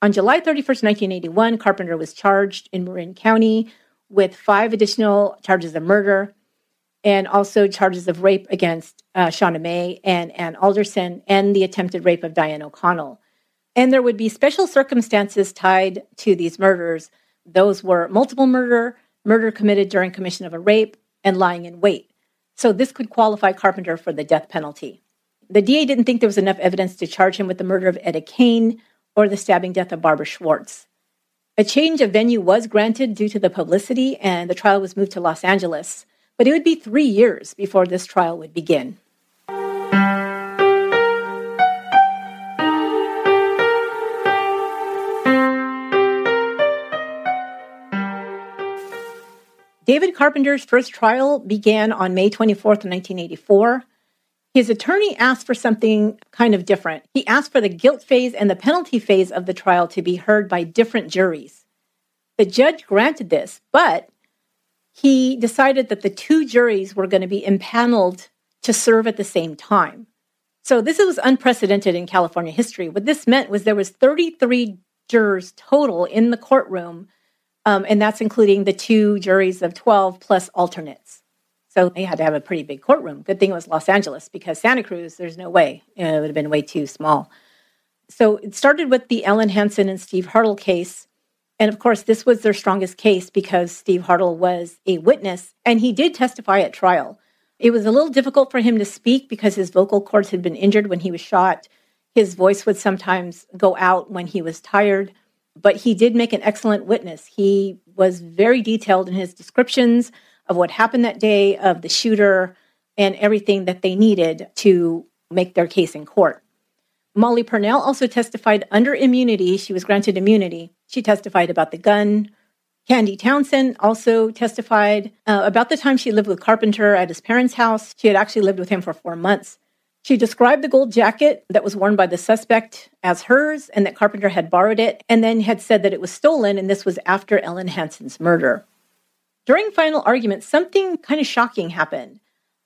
On July 31st, 1981, Carpenter was charged in Marin County with 5 additional charges of murder and also charges of rape against Shauna May and Ann Alderson and the attempted rape of Diane O'Connell. And there would be special circumstances tied to these murders. Those were multiple murder, murder committed during commission of a rape, and lying in wait. So this could qualify Carpenter for the death penalty. The DA didn't think there was enough evidence to charge him with the murder of Etta Kane or the stabbing death of Barbara Schwartz. A change of venue was granted due to the publicity, and the trial was moved to Los Angeles, but it would be 3 years before this trial would begin. David Carpenter's first trial began on May 24th, 1984. His attorney asked for something kind of different. He asked for the guilt phase and the penalty phase of the trial to be heard by different juries. The judge granted this, but he decided that the 2 juries were going to be impaneled to serve at the same time. So this was unprecedented in California history. What this meant was there was 33 jurors total in the courtroom, and that's including the 2 juries of 12 plus alternates. So they had to have a pretty big courtroom. Good thing it was Los Angeles, because Santa Cruz, there's no way. It would have been way too small. So it started with the Ellen Hansen and Steve Hartle case. And of course, this was their strongest case because Steve Hartle was a witness, and he did testify at trial. It was a little difficult for him to speak because his vocal cords had been injured when he was shot. His voice would sometimes go out when he was tired. But he did make an excellent witness. He was very detailed in his descriptions of what happened that day, of the shooter, and everything that they needed to make their case in court. Molly Purnell also testified under immunity. She was granted immunity. She testified about the gun. Candy Townsend also testified about the time she lived with Carpenter at his parents' house. She had actually lived with him for 4 months. She described the gold jacket that was worn by the suspect as hers and that Carpenter had borrowed it, and then had said that it was stolen, and this was after Ellen Hansen's murder. During final argument, something kind of shocking happened.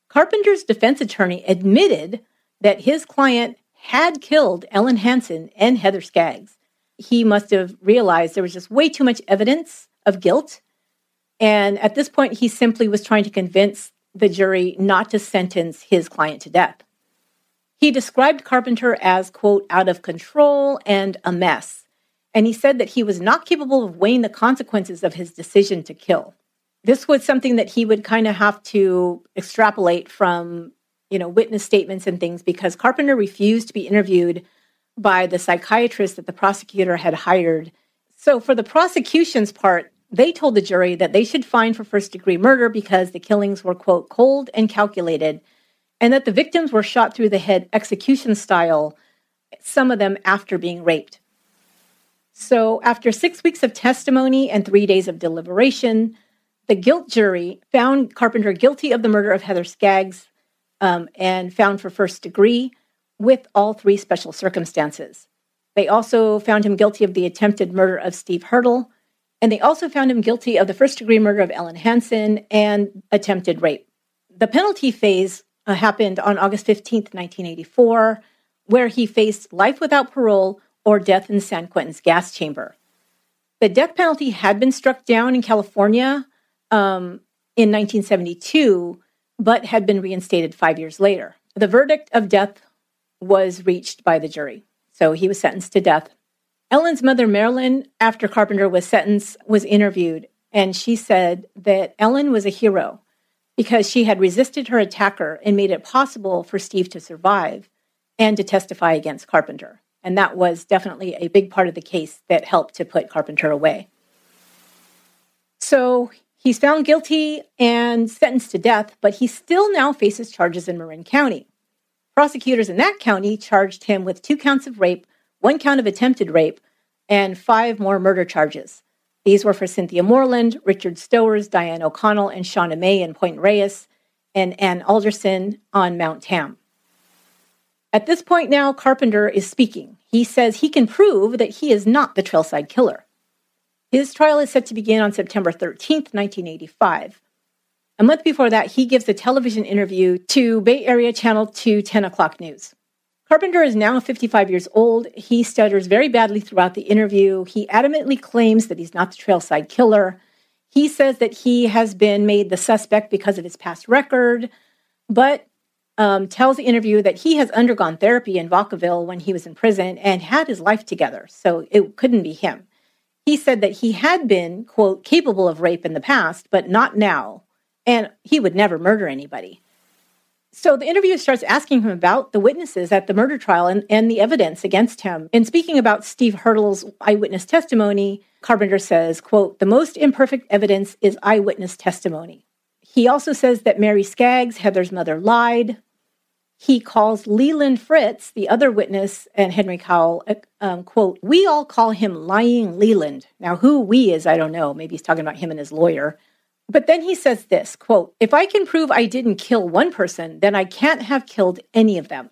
Carpenter's defense attorney admitted that his client had killed Ellen Hansen and Heather Skaggs. He must have realized there was just way too much evidence of guilt, and at this point, he simply was trying to convince the jury not to sentence his client to death. He described Carpenter as, quote, out of control and a mess. And he said that he was not capable of weighing the consequences of his decision to kill. This was something that he would kind of have to extrapolate from, witness statements and things, because Carpenter refused to be interviewed by the psychiatrist that the prosecutor had hired. So for the prosecution's part, they told the jury that they should find for first-degree murder because the killings were, quote, cold and calculated, and that the victims were shot through the head execution style, some of them after being raped. So after 6 weeks of testimony and 3 days of deliberation, the guilt jury found Carpenter guilty of the murder of Heather Skaggs and found for first degree with all 3 special circumstances. They also found him guilty of the attempted murder of Steve Hartle, and they also found him guilty of the first-degree murder of Ellen Hansen and attempted rape. The penalty phase happened on August 15th, 1984, where he faced life without parole or death in San Quentin's gas chamber. The death penalty had been struck down in California in 1972, but had been reinstated 5 years later. The verdict of death was reached by the jury, so he was sentenced to death. Ellen's mother, Marilyn, after Carpenter was sentenced, was interviewed, and she said that Ellen was a hero because she had resisted her attacker and made it possible for Steve to survive and to testify against Carpenter. And that was definitely a big part of the case that helped to put Carpenter away. So he's found guilty and sentenced to death, but he still now faces charges in Marin County. Prosecutors in that county charged him with 2 counts of rape, 1 count of attempted rape, and 5 more murder charges. These were for Cynthia Moreland, Richard Stowers, Diane O'Connell, and Shauna May in Point Reyes, and Ann Alderson on Mount Tam. At this point now, Carpenter is speaking. He says he can prove that he is not the Trailside Killer. His trial is set to begin on September 13th, 1985. A month before that, he gives a television interview to Bay Area Channel 2 10 o'clock news. Carpenter is now 55 years old. He stutters very badly throughout the interview. He adamantly claims that he's not the Trailside Killer. He says that he has been made the suspect because of his past record, but tells the interviewer that he has undergone therapy in Vacaville when he was in prison and had his life together, so it couldn't be him. He said that he had been, quote, capable of rape in the past, but not now, and he would never murder anybody. So the interviewer starts asking him about the witnesses at the murder trial and the evidence against him. And speaking about Steve Hartle's eyewitness testimony, Carpenter says, quote, the most imperfect evidence is eyewitness testimony. He also says that Mary Skaggs, Heather's mother, lied. He calls Leland Fritz, the other witness, and Henry Cowell, quote, we all call him lying Leland. Now who we is, I don't know. Maybe he's talking about him and his lawyer. But then he says this, quote, if I can prove I didn't kill one person, then I can't have killed any of them.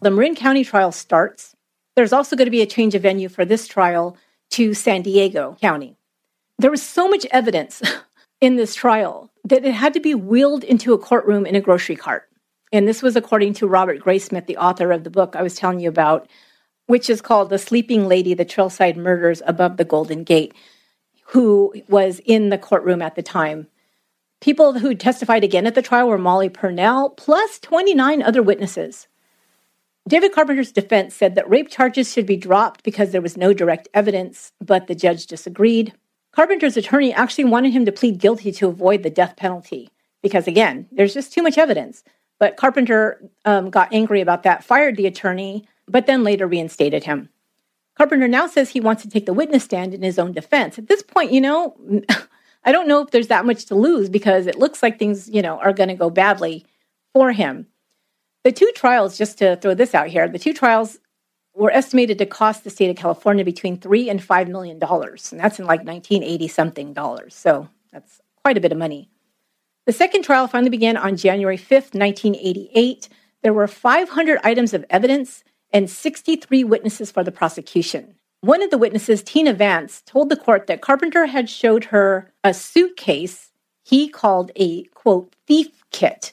The Marin County trial starts. There's also going to be a change of venue for this trial to San Diego County. There was so much evidence in this trial that it had to be wheeled into a courtroom in a grocery cart. And this was according to Robert Graysmith, the author of the book I was telling you about, which is called The Sleeping Lady, The Trailside Murders Above the Golden Gate, who was in the courtroom at the time. People who testified again at the trial were Molly Purnell, plus 29 other witnesses. David Carpenter's defense said that rape charges should be dropped because there was no direct evidence, but the judge disagreed. Carpenter's attorney actually wanted him to plead guilty to avoid the death penalty because, again, there's just too much evidence. But Carpenter got angry about that, fired the attorney, but then later reinstated him. Carpenter now says he wants to take the witness stand in his own defense. At this point, you know, I don't know if there's that much to lose because it looks like things, you know, are going to go badly for him. The 2 trials, just to throw this out here, the 2 trials were estimated to cost the state of California between $3 and $5 million. And that's in like 1980-something dollars. So that's quite a bit of money. The second trial finally began on January 5th, 1988. There were 500 items of evidence and 63 witnesses for the prosecution. One of the witnesses, Tina Vance, told the court that Carpenter had showed her a suitcase he called a, quote, thief kit.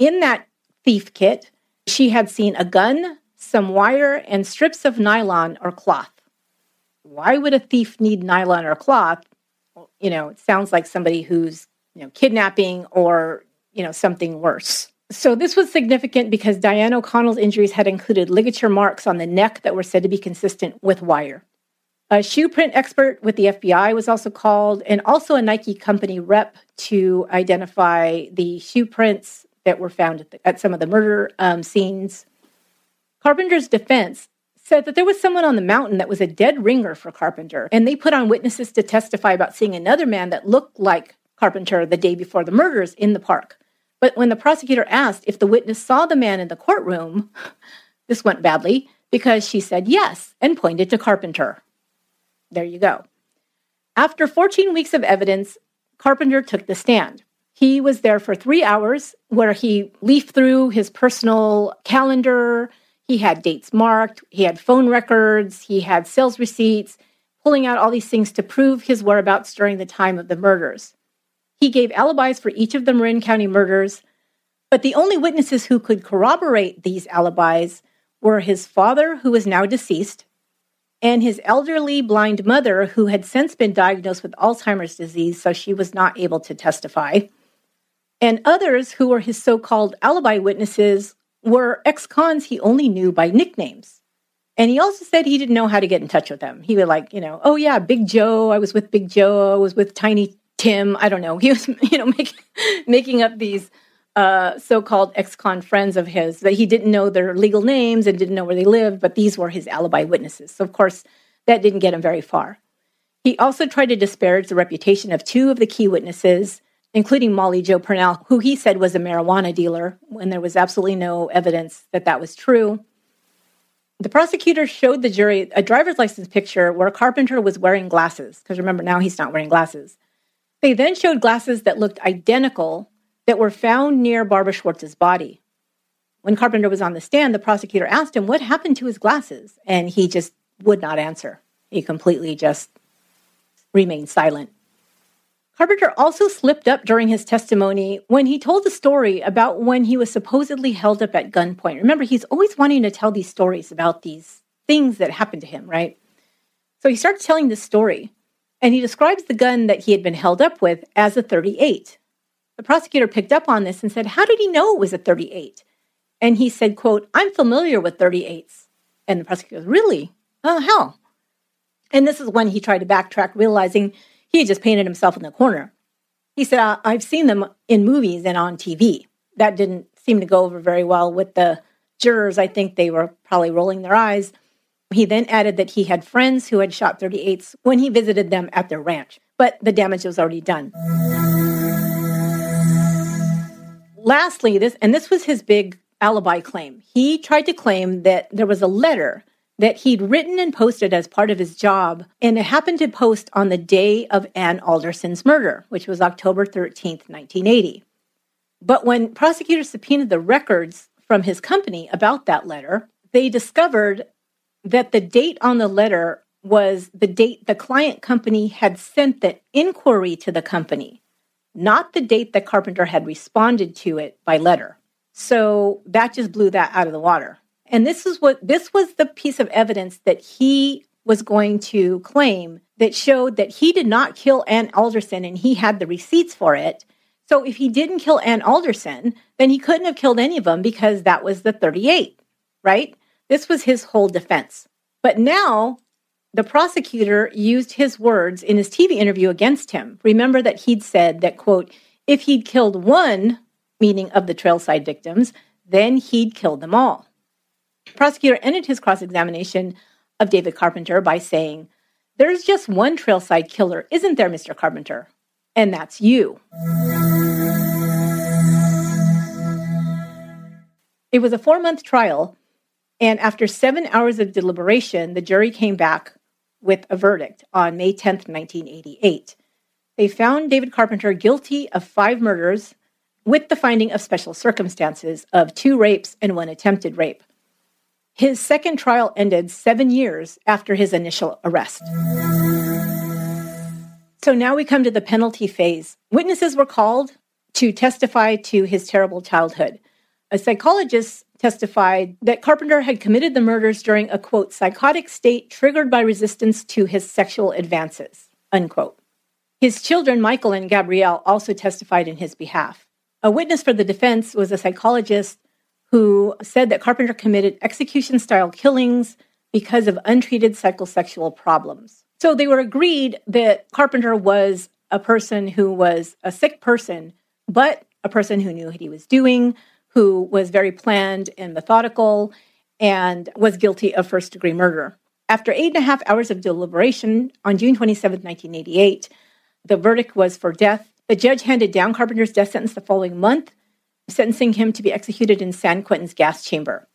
In that thief kit, she had seen a gun, some wire, and strips of nylon or cloth. Why would a thief need nylon or cloth? Well, you know, it sounds like somebody who's kidnapping or, something worse. So this was significant because Diane O'Connell's injuries had included ligature marks on the neck that were said to be consistent with wire. A shoe print expert with the FBI was also called, and also a Nike company rep to identify the shoe prints that were found at some of the murder scenes. Carpenter's defense said that there was someone on the mountain that was a dead ringer for Carpenter, and they put on witnesses to testify about seeing another man that looked like Carpenter the day before the murders in the park. But when the prosecutor asked if the witness saw the man in the courtroom, this went badly because she said yes and pointed to Carpenter. There you go. After 14 weeks of evidence, Carpenter took the stand. He was there for 3 hours where he leafed through his personal calendar. He had dates marked. He had phone records. He had sales receipts, pulling out all these things to prove his whereabouts during the time of the murders. He gave alibis for each of the Marin County murders, but the only witnesses who could corroborate these alibis were his father, who was now deceased, and his elderly blind mother, who had since been diagnosed with Alzheimer's disease, so she was not able to testify. And others who were his so-called alibi witnesses were ex-cons he only knew by nicknames. And he also said he didn't know how to get in touch with them. He would oh yeah, Big Joe. I was with Big Joe. I was with Tiny Tim. I don't know. He was, making up these so-called ex-con friends of his that he didn't know their legal names and didn't know where they lived, but these were his alibi witnesses. So, of course, that didn't get him very far. He also tried to disparage the reputation of two of the key witnesses, including Molly Joe Purnell, who he said was a marijuana dealer, when there was absolutely no evidence that that was true. The prosecutor showed the jury a driver's license picture where Carpenter was wearing glasses, because remember, now he's not wearing glasses. They then showed glasses that looked identical that were found near Barbara Schwartz's body. When Carpenter was on the stand, the prosecutor asked him what happened to his glasses, and he just would not answer. He completely just remained silent. Carpenter also slipped up during his testimony when he told the story about when he was supposedly held up at gunpoint. Remember, he's always wanting to tell these stories about these things that happened to him, right? So he starts telling this story, and he describes the gun that he had been held up with as a .38. The prosecutor picked up on this and said, how did he know it was a .38? And he said, quote, I'm familiar with .38s. And the prosecutor goes, really? Oh, hell. And this is when he tried to backtrack, realizing he had just painted himself in the corner. He said, I've seen them in movies and on TV. That didn't seem to go over very well with the jurors. I think they were probably rolling their eyes. He then added that he had friends who had shot .38s when he visited them at their ranch, but the damage was already done. Lastly, this was his big alibi claim. He tried to claim that there was a letter that he'd written and posted as part of his job, and it happened to post on the day of Ann Alderson's murder, which was October 13th, 1980. But when prosecutors subpoenaed the records from his company about that letter, they discovered that the date on the letter was the date the client company had sent the inquiry to the company, not the date that Carpenter had responded to it by letter. So that just blew that out of the water. And this was the piece of evidence that he was going to claim that showed that he did not kill Ann Alderson and he had the receipts for it. So if he didn't kill Ann Alderson, then he couldn't have killed any of them because that was the .38, right? This was his whole defense. But now the prosecutor used his words in his TV interview against him. Remember that he'd said that, quote, if he'd killed one, meaning of the Trailside victims, then he'd killed them all. The prosecutor ended his cross-examination of David Carpenter by saying, there's just one Trailside killer, isn't there, Mr. Carpenter? And that's you. It was a 4-month trial, and after 7 hours of deliberation, the jury came back with a verdict on May 10th, 1988. They found David Carpenter guilty of 5 murders with the finding of special circumstances of 2 rapes and 1 attempted rape. His second trial ended 7 years after his initial arrest. So now we come to the penalty phase. Witnesses were called to testify to his terrible childhood. A psychologist testified that Carpenter had committed the murders during a, quote, psychotic state triggered by resistance to his sexual advances, unquote. His children, Michael and Gabrielle, also testified in his behalf. A witness for the defense was a psychologist who said that Carpenter committed execution-style killings because of untreated psychosexual problems. So they were agreed that Carpenter was a person who was a sick person, but a person who knew what he was doing, who was very planned and methodical, and was guilty of first-degree murder. After 8.5 hours of deliberation, on June 27, 1988, the verdict was for death. The judge handed down Carpenter's death sentence the following month, sentencing him to be executed in San Quentin's gas chamber.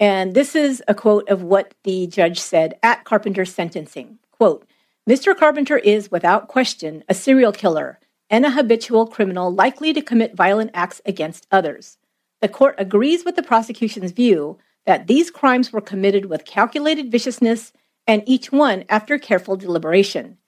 And this is a quote of what the judge said at Carpenter's sentencing. Quote, Mr. Carpenter is, without question, a serial killer and a habitual criminal likely to commit violent acts against others. The court agrees with the prosecution's view that these crimes were committed with calculated viciousness and each one after careful deliberation.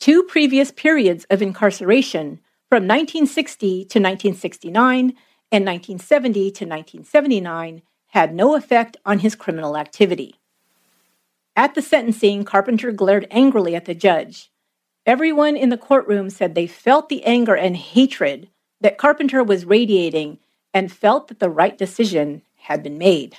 2 previous periods of incarceration from 1960 to 1969 and 1970 to 1979 had no effect on his criminal activity. At the sentencing, Carpenter glared angrily at the judge. Everyone in the courtroom said they felt the anger and hatred that Carpenter was radiating and felt that the right decision had been made.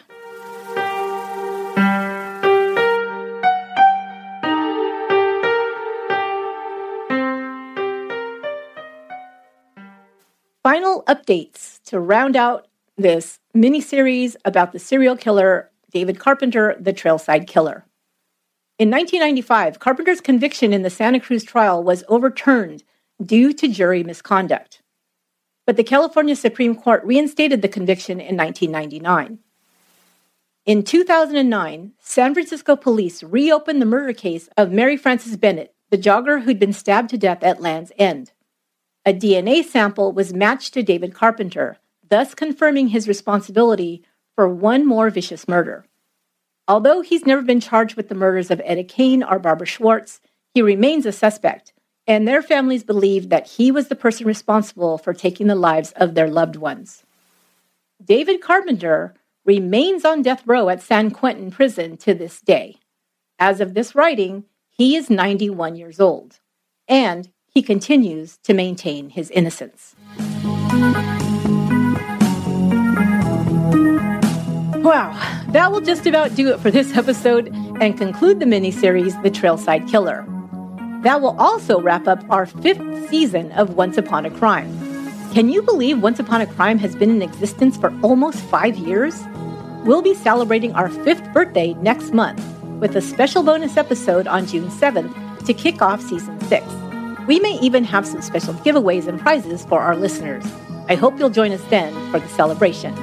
Final updates to round out this miniseries about the serial killer, David Carpenter, the Trailside Killer. In 1995, Carpenter's conviction in the Santa Cruz trial was overturned due to jury misconduct. But the California Supreme Court reinstated the conviction in 1999. In 2009, San Francisco police reopened the murder case of Mary Frances Bennett, the jogger who'd been stabbed to death at Land's End. A DNA sample was matched to David Carpenter, thus confirming his responsibility for one more vicious murder. Although he's never been charged with the murders of Etta Kane or Barbara Schwartz, he remains a suspect, and their families believe that he was the person responsible for taking the lives of their loved ones. David Carpenter remains on death row at San Quentin Prison to this day. As of this writing, he is 91 years old, and he continues to maintain his innocence. Wow, that will just about do it for this episode and conclude the miniseries, The Trailside Killer. That will also wrap up our 5th season of Once Upon a Crime. Can you believe Once Upon a Crime has been in existence for almost 5 years? We'll be celebrating our 5th birthday next month with a special bonus episode on June 7th to kick off Season 6. We may even have some special giveaways and prizes for our listeners. I hope you'll join us then for the celebration.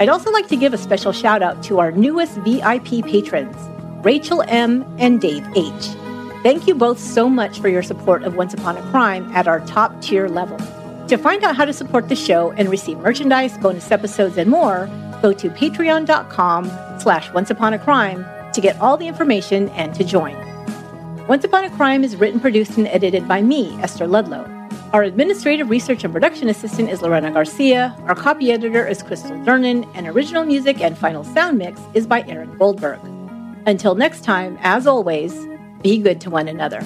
I'd also like to give a special shout out to our newest VIP patrons, Rachel M. and Dave H. Thank you both so much for your support of Once Upon a Crime at our top tier level. To find out how to support the show and receive merchandise, bonus episodes, and more, go to patreon.com/onceuponacrime to get all the information and to join. Once Upon a Crime is written, produced, and edited by me, Esther Ludlow. Our administrative research and production assistant is Lorena Garcia. Our copy editor is Crystal Dernan, and original music and final sound mix is by Aaron Goldberg. Until next time, as always, be good to one another.